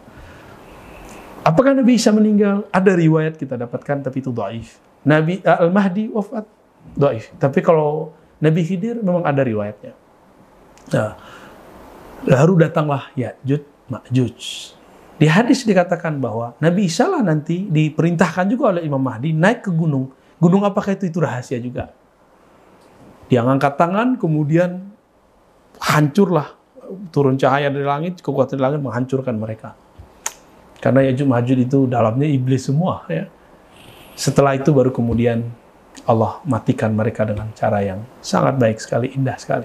Apakah Nabi Isa meninggal? Ada riwayat kita dapatkan, tapi itu dhaif. Nabi Al-Mahdi wafat dhaif. Tapi kalau Nabi Khidir memang ada riwayatnya. Nah, lalu datanglah Ya'juj Ma'juj. Di hadis dikatakan bahwa Nabi Isa lah nanti diperintahkan juga oleh Imam Mahdi naik ke gunung. Gunung apakah itu? Itu rahasia juga. Dia ngangkat tangan, kemudian hancurlah, turun cahaya dari langit, kekuatan dari langit menghancurkan mereka. Karena Ya'juj Ma'juj itu dalamnya iblis semua ya. Setelah itu baru kemudian Allah matikan mereka dengan cara yang sangat baik sekali, indah sekali.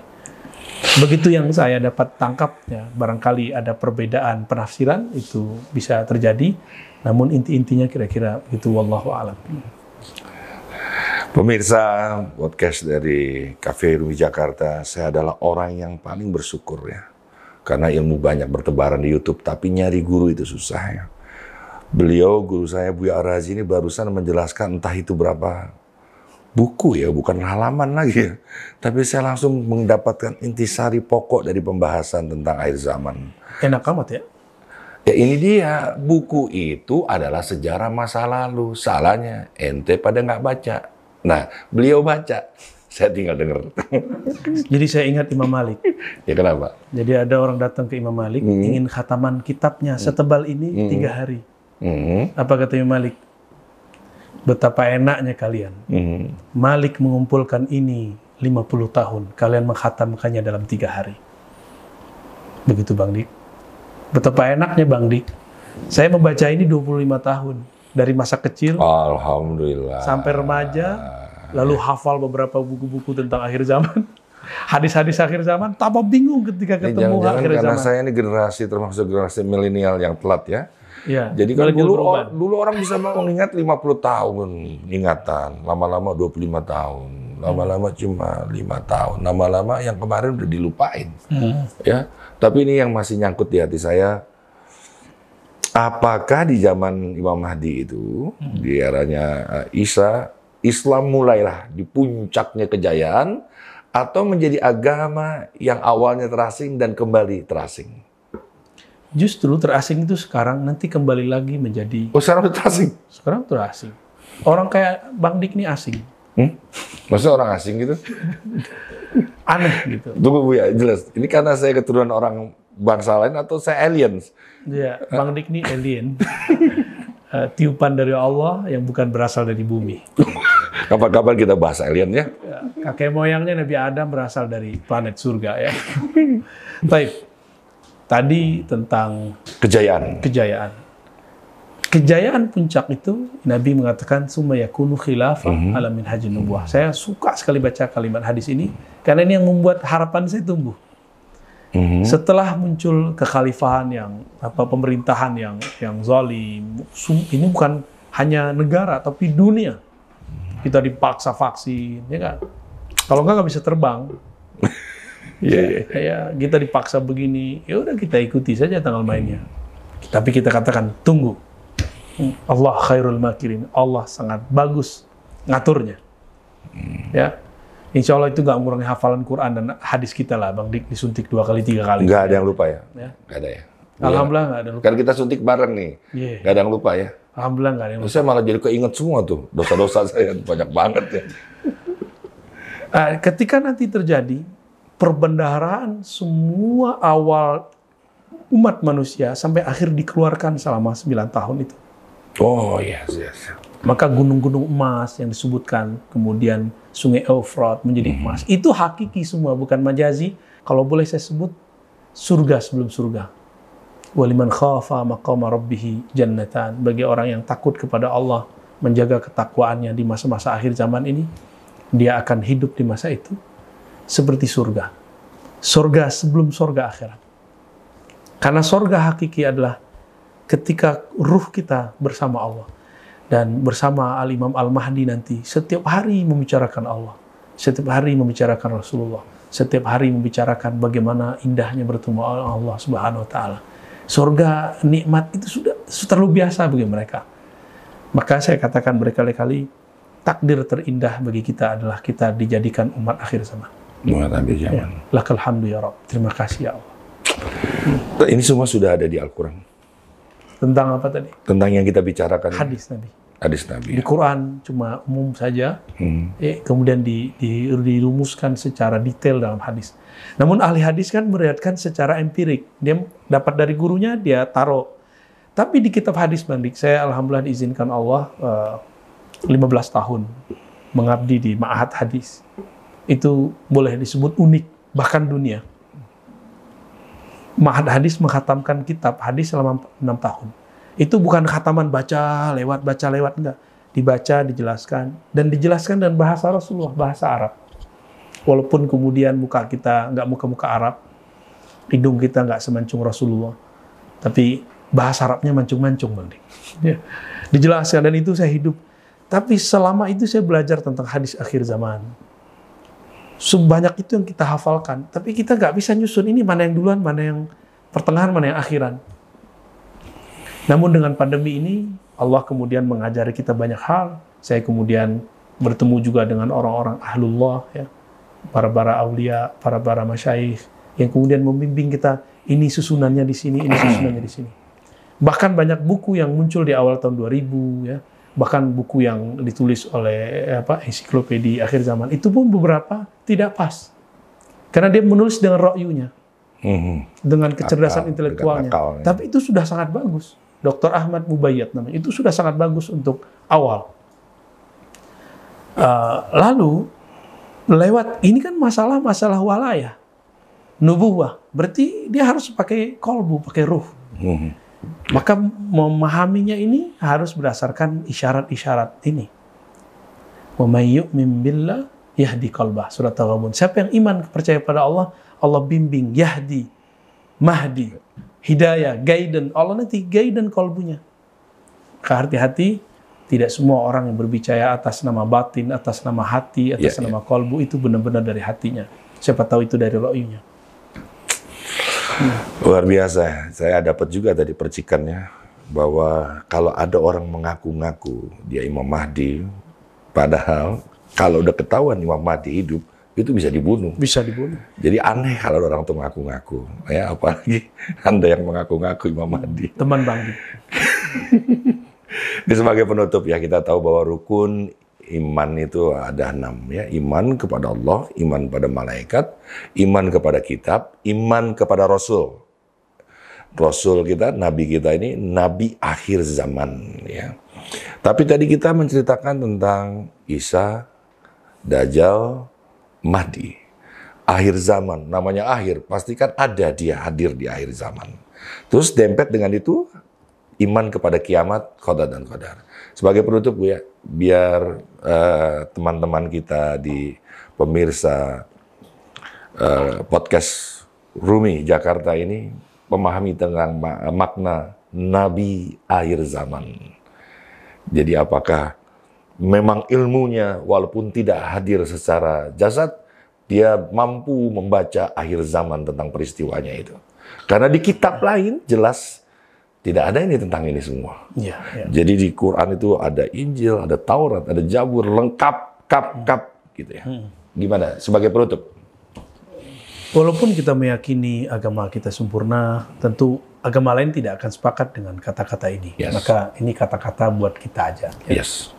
Begitu yang saya dapat tangkapnya, barangkali ada perbedaan penafsiran, itu bisa terjadi. Namun inti-intinya kira-kira begitu, wallahu a'lam. Pemirsa podcast dari Cafe Rumi Jakarta, saya adalah orang yang paling bersyukur ya. Karena ilmu banyak bertebaran di YouTube, tapi nyari guru itu susah ya. Beliau, guru saya Buya Ar Razi ini barusan menjelaskan entah itu berapa buku ya, bukan halaman lagi ya. Tapi saya langsung mendapatkan intisari pokok dari pembahasan tentang akhir zaman. Enak amat ya? Ya ini dia, buku itu adalah sejarah masa lalu. Salahnya, ente pada nggak baca. Nah, beliau baca. Saya tinggal dengar. Jadi saya ingat Imam Malik. Ya kenapa? Jadi ada orang datang ke Imam Malik, mm-hmm. ingin khataman kitabnya setebal ini mm-hmm. tiga hari. Mm-hmm. Apa kata Imam Malik? Betapa enaknya kalian. Mm-hmm. Malik mengumpulkan ini lima puluh tahun. Kalian menghatamkannya dalam tiga hari. Begitu Bang Dik. Betapa enaknya Bang Dik. Saya membaca ini dua puluh lima tahun. Dari masa kecil. Alhamdulillah. Sampai remaja. Lalu hafal beberapa buku-buku tentang akhir zaman, hadis-hadis akhir zaman, tanpa bingung ketika ketemu ini akhir zaman. Karena saya ini generasi termasuk generasi milenial yang telat ya. Ya jadi kalau dulu, or, dulu orang bisa mengingat lima puluh tahun ingatan, lama-lama dua puluh lima tahun, lama-lama cuma lima tahun, lama-lama yang kemarin udah dilupain. Hmm. Ya, tapi ini yang masih nyangkut di hati saya. Apakah di zaman Imam Mahdi itu, hmm. di eranya Isa, Islam mulailah di puncaknya kejayaan atau menjadi agama yang awalnya terasing dan kembali terasing? Justru terasing itu sekarang, nanti kembali lagi menjadi... Oh sekarang terasing? Sekarang terasing. Orang kayak Bang Dik ini asing. Hmm? Maksudnya orang asing gitu? Aneh gitu. Tunggu Bu ya, jelas. Ini karena saya keturunan orang bangsa lain atau saya alien? Iya, Bang Dik ini alien. uh, tiupan dari Allah yang bukan berasal dari bumi. Kapan-kapan kita bahas alien ya? Kakek moyangnya Nabi Adam berasal dari planet surga ya. Baik, tadi tentang kejayaan. Kejayaan. Kejayaan puncak itu Nabi mengatakan summa yakunu khilafah mm-hmm. ala minhajin nubuwah. Saya suka sekali baca kalimat hadis ini karena ini yang membuat harapan saya tumbuh. Mm-hmm. Setelah muncul kekhalifahan yang apa pemerintahan yang yang zalim, ini bukan hanya negara tapi dunia. Kita dipaksa vaksin, ya kan? Kalau nggak nggak bisa terbang. Iya, yeah, yeah. Ya, kita dipaksa begini. Ya udah kita ikuti saja tanggal mainnya. Hmm. Tapi kita katakan tunggu. Allah khairul makirin. Allah sangat bagus ngaturnya. Hmm. Ya, insya Allah itu nggak mengurangi hafalan Quran dan hadis kita lah, Bang Dik disuntik dua kali tiga kali. Nggak ada yang lupa ya? Ya? Nggak ada ya. Alhamdulillah nggak ada lupa. Kan kita suntik bareng nih. Yeah. Nggak ada yang lupa ya. Alhamdulillah nggak ada yang lupa. Saya malah jadi keinget semua tuh dosa-dosa saya banyak banget ya. Uh, ketika nanti terjadi perbendaharaan semua awal umat manusia sampai akhir dikeluarkan selama sembilan tahun itu. Oh yes yes. Maka gunung-gunung emas yang disebutkan kemudian sungai Eufrat menjadi emas. Mm-hmm. Itu hakiki semua bukan majazi. Kalau boleh saya sebut surga sebelum surga. Waliman khafa maqama rabbih jannatan, bagi orang yang takut kepada Allah, menjaga ketakwaannya di masa-masa akhir zaman ini, dia akan hidup di masa itu seperti surga. Surga sebelum surga akhirat. Karena surga hakiki adalah ketika ruh kita bersama Allah dan bersama Al-Imam Al-Mahdi nanti setiap hari membicarakan Allah, setiap hari membicarakan Rasulullah, setiap hari membicarakan bagaimana indahnya bertemu Allah Subhanahu wa taala. Surga, nikmat itu sudah terlalu biasa bagi mereka. Maka saya katakan berkali-kali, takdir terindah bagi kita adalah kita dijadikan umat akhir zaman. Umat akhir zaman. Ya. Lakal hamdu ya Rabb. Terima kasih ya Allah. Ini semua sudah ada di Al-Quran. Tentang apa tadi? Tentang yang kita bicarakan. Hadis Nabi. Hadis Nabi. Di Quran cuma umum saja, hmm. eh, kemudian di, di, dirumuskan secara detail dalam hadis. Namun ahli hadis kan meriatkan secara empirik. Dia dapat dari gurunya, dia taruh. Tapi di kitab hadis, Bandik, saya alhamdulillah diizinkan Allah eh, lima belas tahun mengabdi di Ma'ahat Hadis. Itu boleh disebut unik, bahkan dunia. Ma'ahat Hadis menghatamkan kitab hadis selama enam tahun. Itu bukan khataman baca lewat, baca lewat, enggak. Dibaca, dijelaskan. Dan dijelaskan dengan bahasa Rasulullah, bahasa Arab. Walaupun kemudian muka kita enggak muka-muka Arab, hidung kita enggak semancung Rasulullah. Tapi bahasa Arabnya mancung-mancung. Bang. Ya. Dijelaskan, dan itu saya hidup. Tapi selama itu saya belajar tentang hadis akhir zaman. Sebanyak itu yang kita hafalkan. Tapi kita enggak bisa nyusun ini mana yang duluan, mana yang pertengahan, mana yang akhiran. Namun dengan pandemi ini, Allah kemudian mengajari kita banyak hal. Saya kemudian bertemu juga dengan orang-orang ahlullah, ya, para-para aulia, para-para masyaikh, yang kemudian membimbing kita, ini susunannya di sini, ini susunannya di sini. Bahkan banyak buku yang muncul di awal tahun dua ribu, ya, bahkan buku yang ditulis oleh apa ensiklopedia akhir zaman, itu pun beberapa tidak pas. Karena dia menulis dengan ro'yunya, hmm. dengan kecerdasan akal, intelektualnya. Akal, ya. Tapi itu sudah sangat bagus. doktor Ahmad Mubayyad namanya, itu sudah sangat bagus untuk awal. Uh, lalu, lewat, ini kan masalah-masalah walayah. Nubuwah, berarti dia harus pakai kolbu, pakai ruh. Hmm. Maka memahaminya ini harus berdasarkan isyarat-isyarat ini. Wa may yu'min billah yahdi qalbah, surat Taghabun. Siapa yang iman percaya pada Allah, Allah bimbing, yahdi, mahdi, hidayah, guidance. Allah nanti guidance kalbunya. Hati-hati, tidak semua orang yang berbicara atas nama batin, atas nama hati, atas yeah, nama yeah. kalbu itu benar-benar dari hatinya. Siapa tahu itu dari ro'yunya. Hmm. Luar biasa, saya dapat juga tadi percikannya bahwa kalau ada orang mengaku-ngaku dia Imam Mahdi, padahal kalau udah ketahuan Imam Mahdi hidup, itu bisa dibunuh. Bisa dibunuh. Jadi aneh kalau orang tuh mengaku-ngaku, ya apalagi Anda yang mengaku-ngaku Imam Mahdi. Teman Bang. Ini sebagai penutup ya, kita tahu bahwa rukun iman itu ada enam ya, iman kepada Allah, iman pada malaikat, iman kepada kitab, iman kepada Rasul. Rasul kita, Nabi kita ini Nabi akhir zaman ya. Tapi tadi kita menceritakan tentang Isa, Dajjal, Mahdi, akhir zaman, namanya akhir, pastikan ada dia hadir di akhir zaman. Terus dempet dengan itu iman kepada kiamat, qada dan qadar. Sebagai penutup Bu ya, biar uh, teman-teman kita di pemirsa uh, podcast Rumi Jakarta ini memahami tentang makna Nabi akhir zaman. Jadi apakah memang ilmunya walaupun tidak hadir secara jasad, dia mampu membaca akhir zaman tentang peristiwanya itu. Karena di kitab lain jelas tidak ada ini tentang ini semua. Ya, ya. Jadi di Quran itu ada Injil, ada Taurat, ada Zabur, lengkap, kap, kap, gitu ya. Gimana? Sebagai penutup. Walaupun kita meyakini agama kita sempurna, tentu agama lain tidak akan sepakat dengan kata-kata ini. Yes. Maka ini kata-kata buat kita aja. Ya. Yes.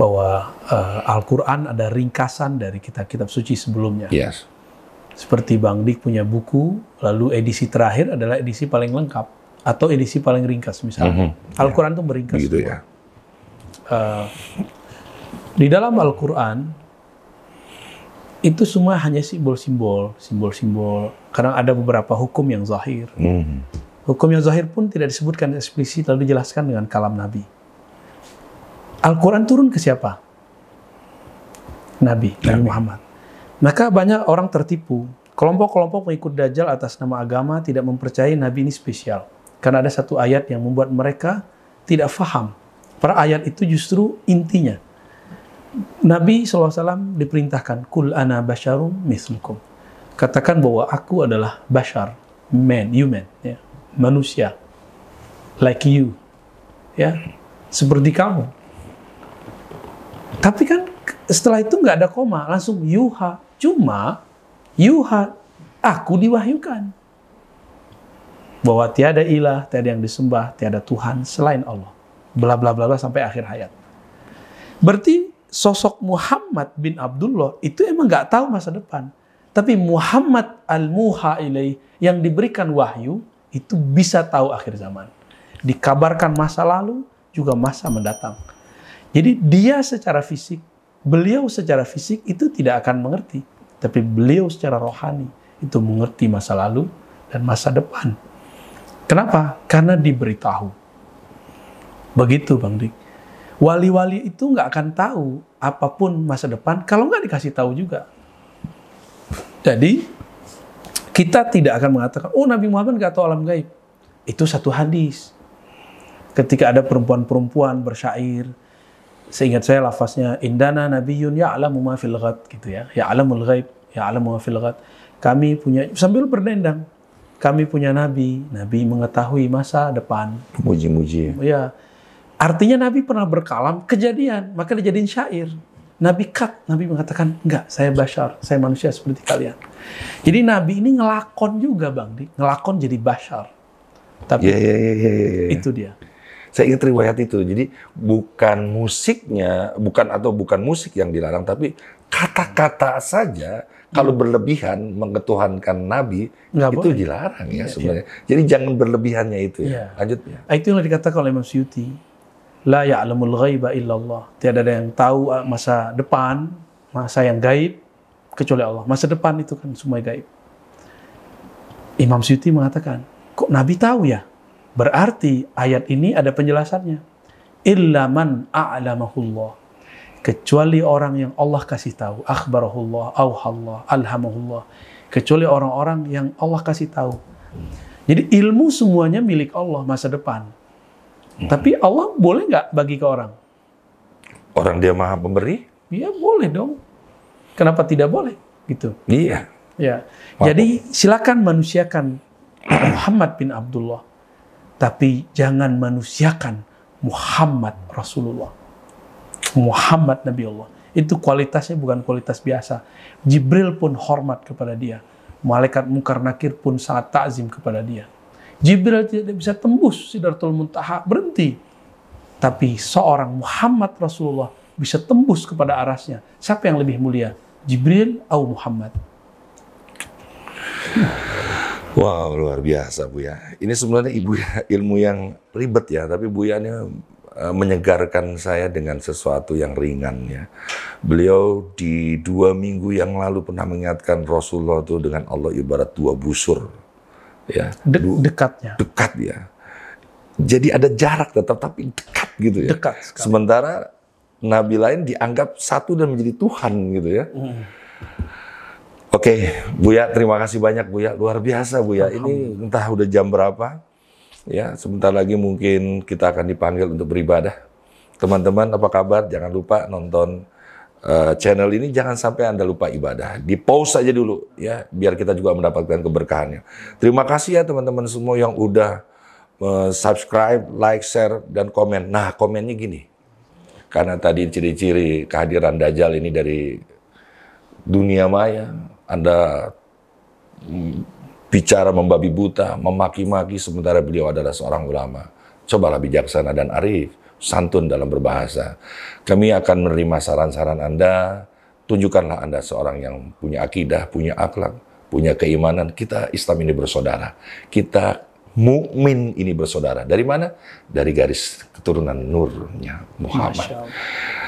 Bahwa uh, Al-Quran ada ringkasan dari kitab-kitab suci sebelumnya. Yes. Seperti Bang Dik punya buku, lalu edisi terakhir adalah edisi paling lengkap. Atau edisi paling ringkas misalnya. Mm-hmm. Al-Quran itu meringkas. Gitu ya. Uh, di dalam Al-Quran itu semua hanya simbol-simbol, simbol-simbol. Karena ada beberapa hukum yang zahir. Mm-hmm. Hukum yang zahir pun tidak disebutkan eksplisit, lalu dijelaskan dengan kalam Nabi. Al-Quran turun ke siapa? Nabi, Nabi Muhammad. Maka banyak orang tertipu. Kelompok-kelompok pengikut Dajjal atas nama agama tidak mempercayai Nabi ini spesial. Karena ada satu ayat yang membuat mereka tidak faham. Para ayat itu justru intinya. Nabi shallallahu alaihi wasallam diperintahkan, Kul ana basyarum mislukum. Katakan bahwa aku adalah bashar, man, human, ya. Manusia, like you, ya, seperti kamu. Tapi kan setelah itu nggak ada koma, langsung yuha, cuma yuha, aku diwahyukan. Bahwa tiada ilah, tiada yang disembah, tiada Tuhan selain Allah. Bla bla bla bla sampai akhir hayat. Berarti sosok Muhammad bin Abdullah itu emang nggak tahu masa depan. Tapi Muhammad al-Muha ilaih yang diberikan wahyu itu bisa tahu akhir zaman. Dikabarkan masa lalu juga masa mendatang. Jadi dia secara fisik, beliau secara fisik itu tidak akan mengerti. Tapi beliau secara rohani itu mengerti masa lalu dan masa depan. Kenapa? Karena diberitahu. Begitu Bang Dik. Wali-wali itu nggak akan tahu apapun masa depan kalau nggak dikasih tahu juga. Jadi kita tidak akan mengatakan, oh Nabi Muhammad nggak tahu alam gaib. Itu satu hadis. Ketika ada perempuan-perempuan bersyair, seingat saya lafaznya, Indana Nabiyyun ya'lamu ma fil ghad, gitu ya. Ya'lamul ghaib, ya'lamu ma fil ghad. Kami punya, sambil berdendang. Kami punya Nabi. Nabi mengetahui masa depan. Muji-muji ya. Ya. Artinya Nabi pernah berkalam kejadian. Maka dijadiin syair. Nabi cut. Nabi mengatakan, enggak, saya bashar. Saya manusia seperti kalian. Jadi Nabi ini ngelakon juga, Bang Dik. Ngelakon jadi bashar. Tapi ya, ya, ya, ya, ya. Itu dia. Saya ingat riwayat itu. Jadi bukan musiknya, bukan atau bukan musik yang dilarang, tapi kata-kata saja kalau berlebihan mengetuhankan Nabi nggak itu boleh. Dilarang ya, ya sebenarnya. Ya. Jadi jangan berlebihannya itu ya. Ya. Lanjut. Ya. Itu yang dikatakan oleh Imam Suyuti. La ya'lamul ghaiba illallah. Tiada ada yang tahu masa depan, masa yang gaib kecuali Allah. Masa depan itu kan semua gaib. Imam Suyuti mengatakan, kok Nabi tahu ya? Berarti ayat ini ada penjelasannya. Illa man a'lamahullah. Kecuali orang yang Allah kasih tahu. Akhbarahullah, auhallah, alhamahullah. Kecuali orang-orang yang Allah kasih tahu. Jadi ilmu semuanya milik Allah masa depan. Hmm. Tapi Allah boleh nggak bagi ke orang? Orang dia maha pemberi? Ya boleh dong. Kenapa tidak boleh? Gitu. Iya. Ya. Jadi silakan manusiakan Muhammad bin Abdullah. Tapi jangan manusiakan Muhammad Rasulullah. Muhammad Nabi Allah. Itu kualitasnya bukan kualitas biasa. Jibril pun hormat kepada dia. Malaikat Munkar Nakir pun sangat ta'zim kepada dia. Jibril tidak bisa tembus Sidratul Muntaha, berhenti. Tapi seorang Muhammad Rasulullah bisa tembus kepada arasnya. Siapa yang lebih mulia? Jibril atau Muhammad? Wow, luar biasa Buya. Ini sebenarnya Ibu ilmu yang ribet ya, tapi Buya ini menyegarkan saya dengan sesuatu yang ringan ya. Beliau di dua minggu yang lalu pernah mengingatkan Rasulullah itu dengan Allah ibarat dua busur ya. De dekatnya. Dekat ya. Jadi ada jarak tetap tapi dekat gitu ya. Dekat sekali. Sementara nabi lain dianggap satu dan menjadi Tuhan gitu ya. Hmm. Oke, Buya, terima kasih banyak Buya. Luar biasa Buya. Ini entah udah jam berapa. Ya, sebentar lagi mungkin kita akan dipanggil untuk beribadah. Teman-teman, apa kabar? Jangan lupa nonton uh, channel ini. Jangan sampai Anda lupa ibadah. Di-pause aja dulu ya, biar kita juga mendapatkan keberkahannya. Terima kasih ya teman-teman semua yang udah uh, subscribe, like, share, dan komen. Nah, komennya gini. Karena tadi ciri-ciri kehadiran Dajjal ini dari dunia maya. Anda bicara membabi buta, memaki-maki, sementara beliau adalah seorang ulama. Cobalah bijaksana dan arif, santun dalam berbahasa. Kami akan menerima saran-saran Anda, tunjukkanlah Anda seorang yang punya akidah, punya akhlak, punya keimanan. Kita Islam ini bersaudara, kita mukmin ini bersaudara. Dari mana? Dari garis keturunan nurnya Muhammad.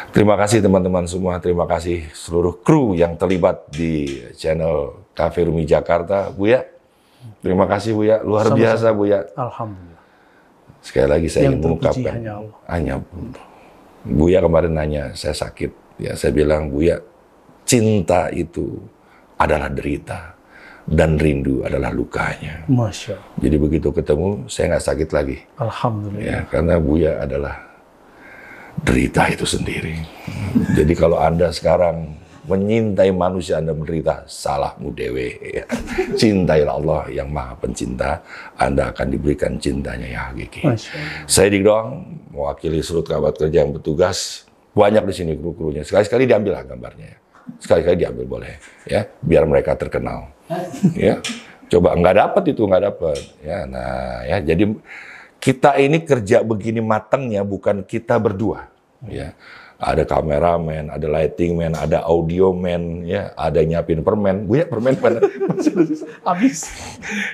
Terima kasih teman-teman semua, terima kasih seluruh kru yang terlibat di channel Cafe Rumi Jakarta. Buya, terima kasih Buya, luar Sama-sama. biasa Buya. Alhamdulillah. Sekali lagi saya yang ingin mengungkapkan, hanya Allah. Hanya Buya kemarin nanya, saya sakit, ya saya bilang Buya, cinta itu adalah derita dan rindu adalah lukanya. Masya Allah. Jadi begitu ketemu, saya nggak sakit lagi. Alhamdulillah. Ya, karena Buya adalah derita itu sendiri. Jadi kalau Anda sekarang menyintai manusia, Anda menderita, salahmu dewe. Cintailah Allah yang maha pencinta, Anda akan diberikan cintanya yang hakiki. Saya digdong, mewakili seluruh kerabat kerja yang bertugas, banyak di sini kru-krunya. Sekali-sekali diambil lah gambarnya. Sekali-sekali diambil boleh, ya, biar mereka terkenal. Ya, coba nggak dapat itu nggak dapat. Ya, nah, ya jadi. Kita ini kerja begini matangnya bukan kita berdua, ya. Ada kameramen, ada lightingman, ada audioman, ya. Ada nyiapin permen, Buya permen mana? Habis.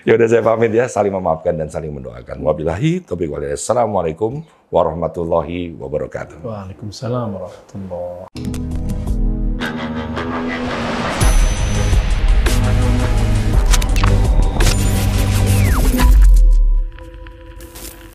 Ya udah saya pamit ya. Saling memaafkan dan saling mendoakan. Wabillahi taufiq wal hidayah. Assalamualaikum warahmatullahi wabarakatuh. Waalaikumsalam warahmatullahi.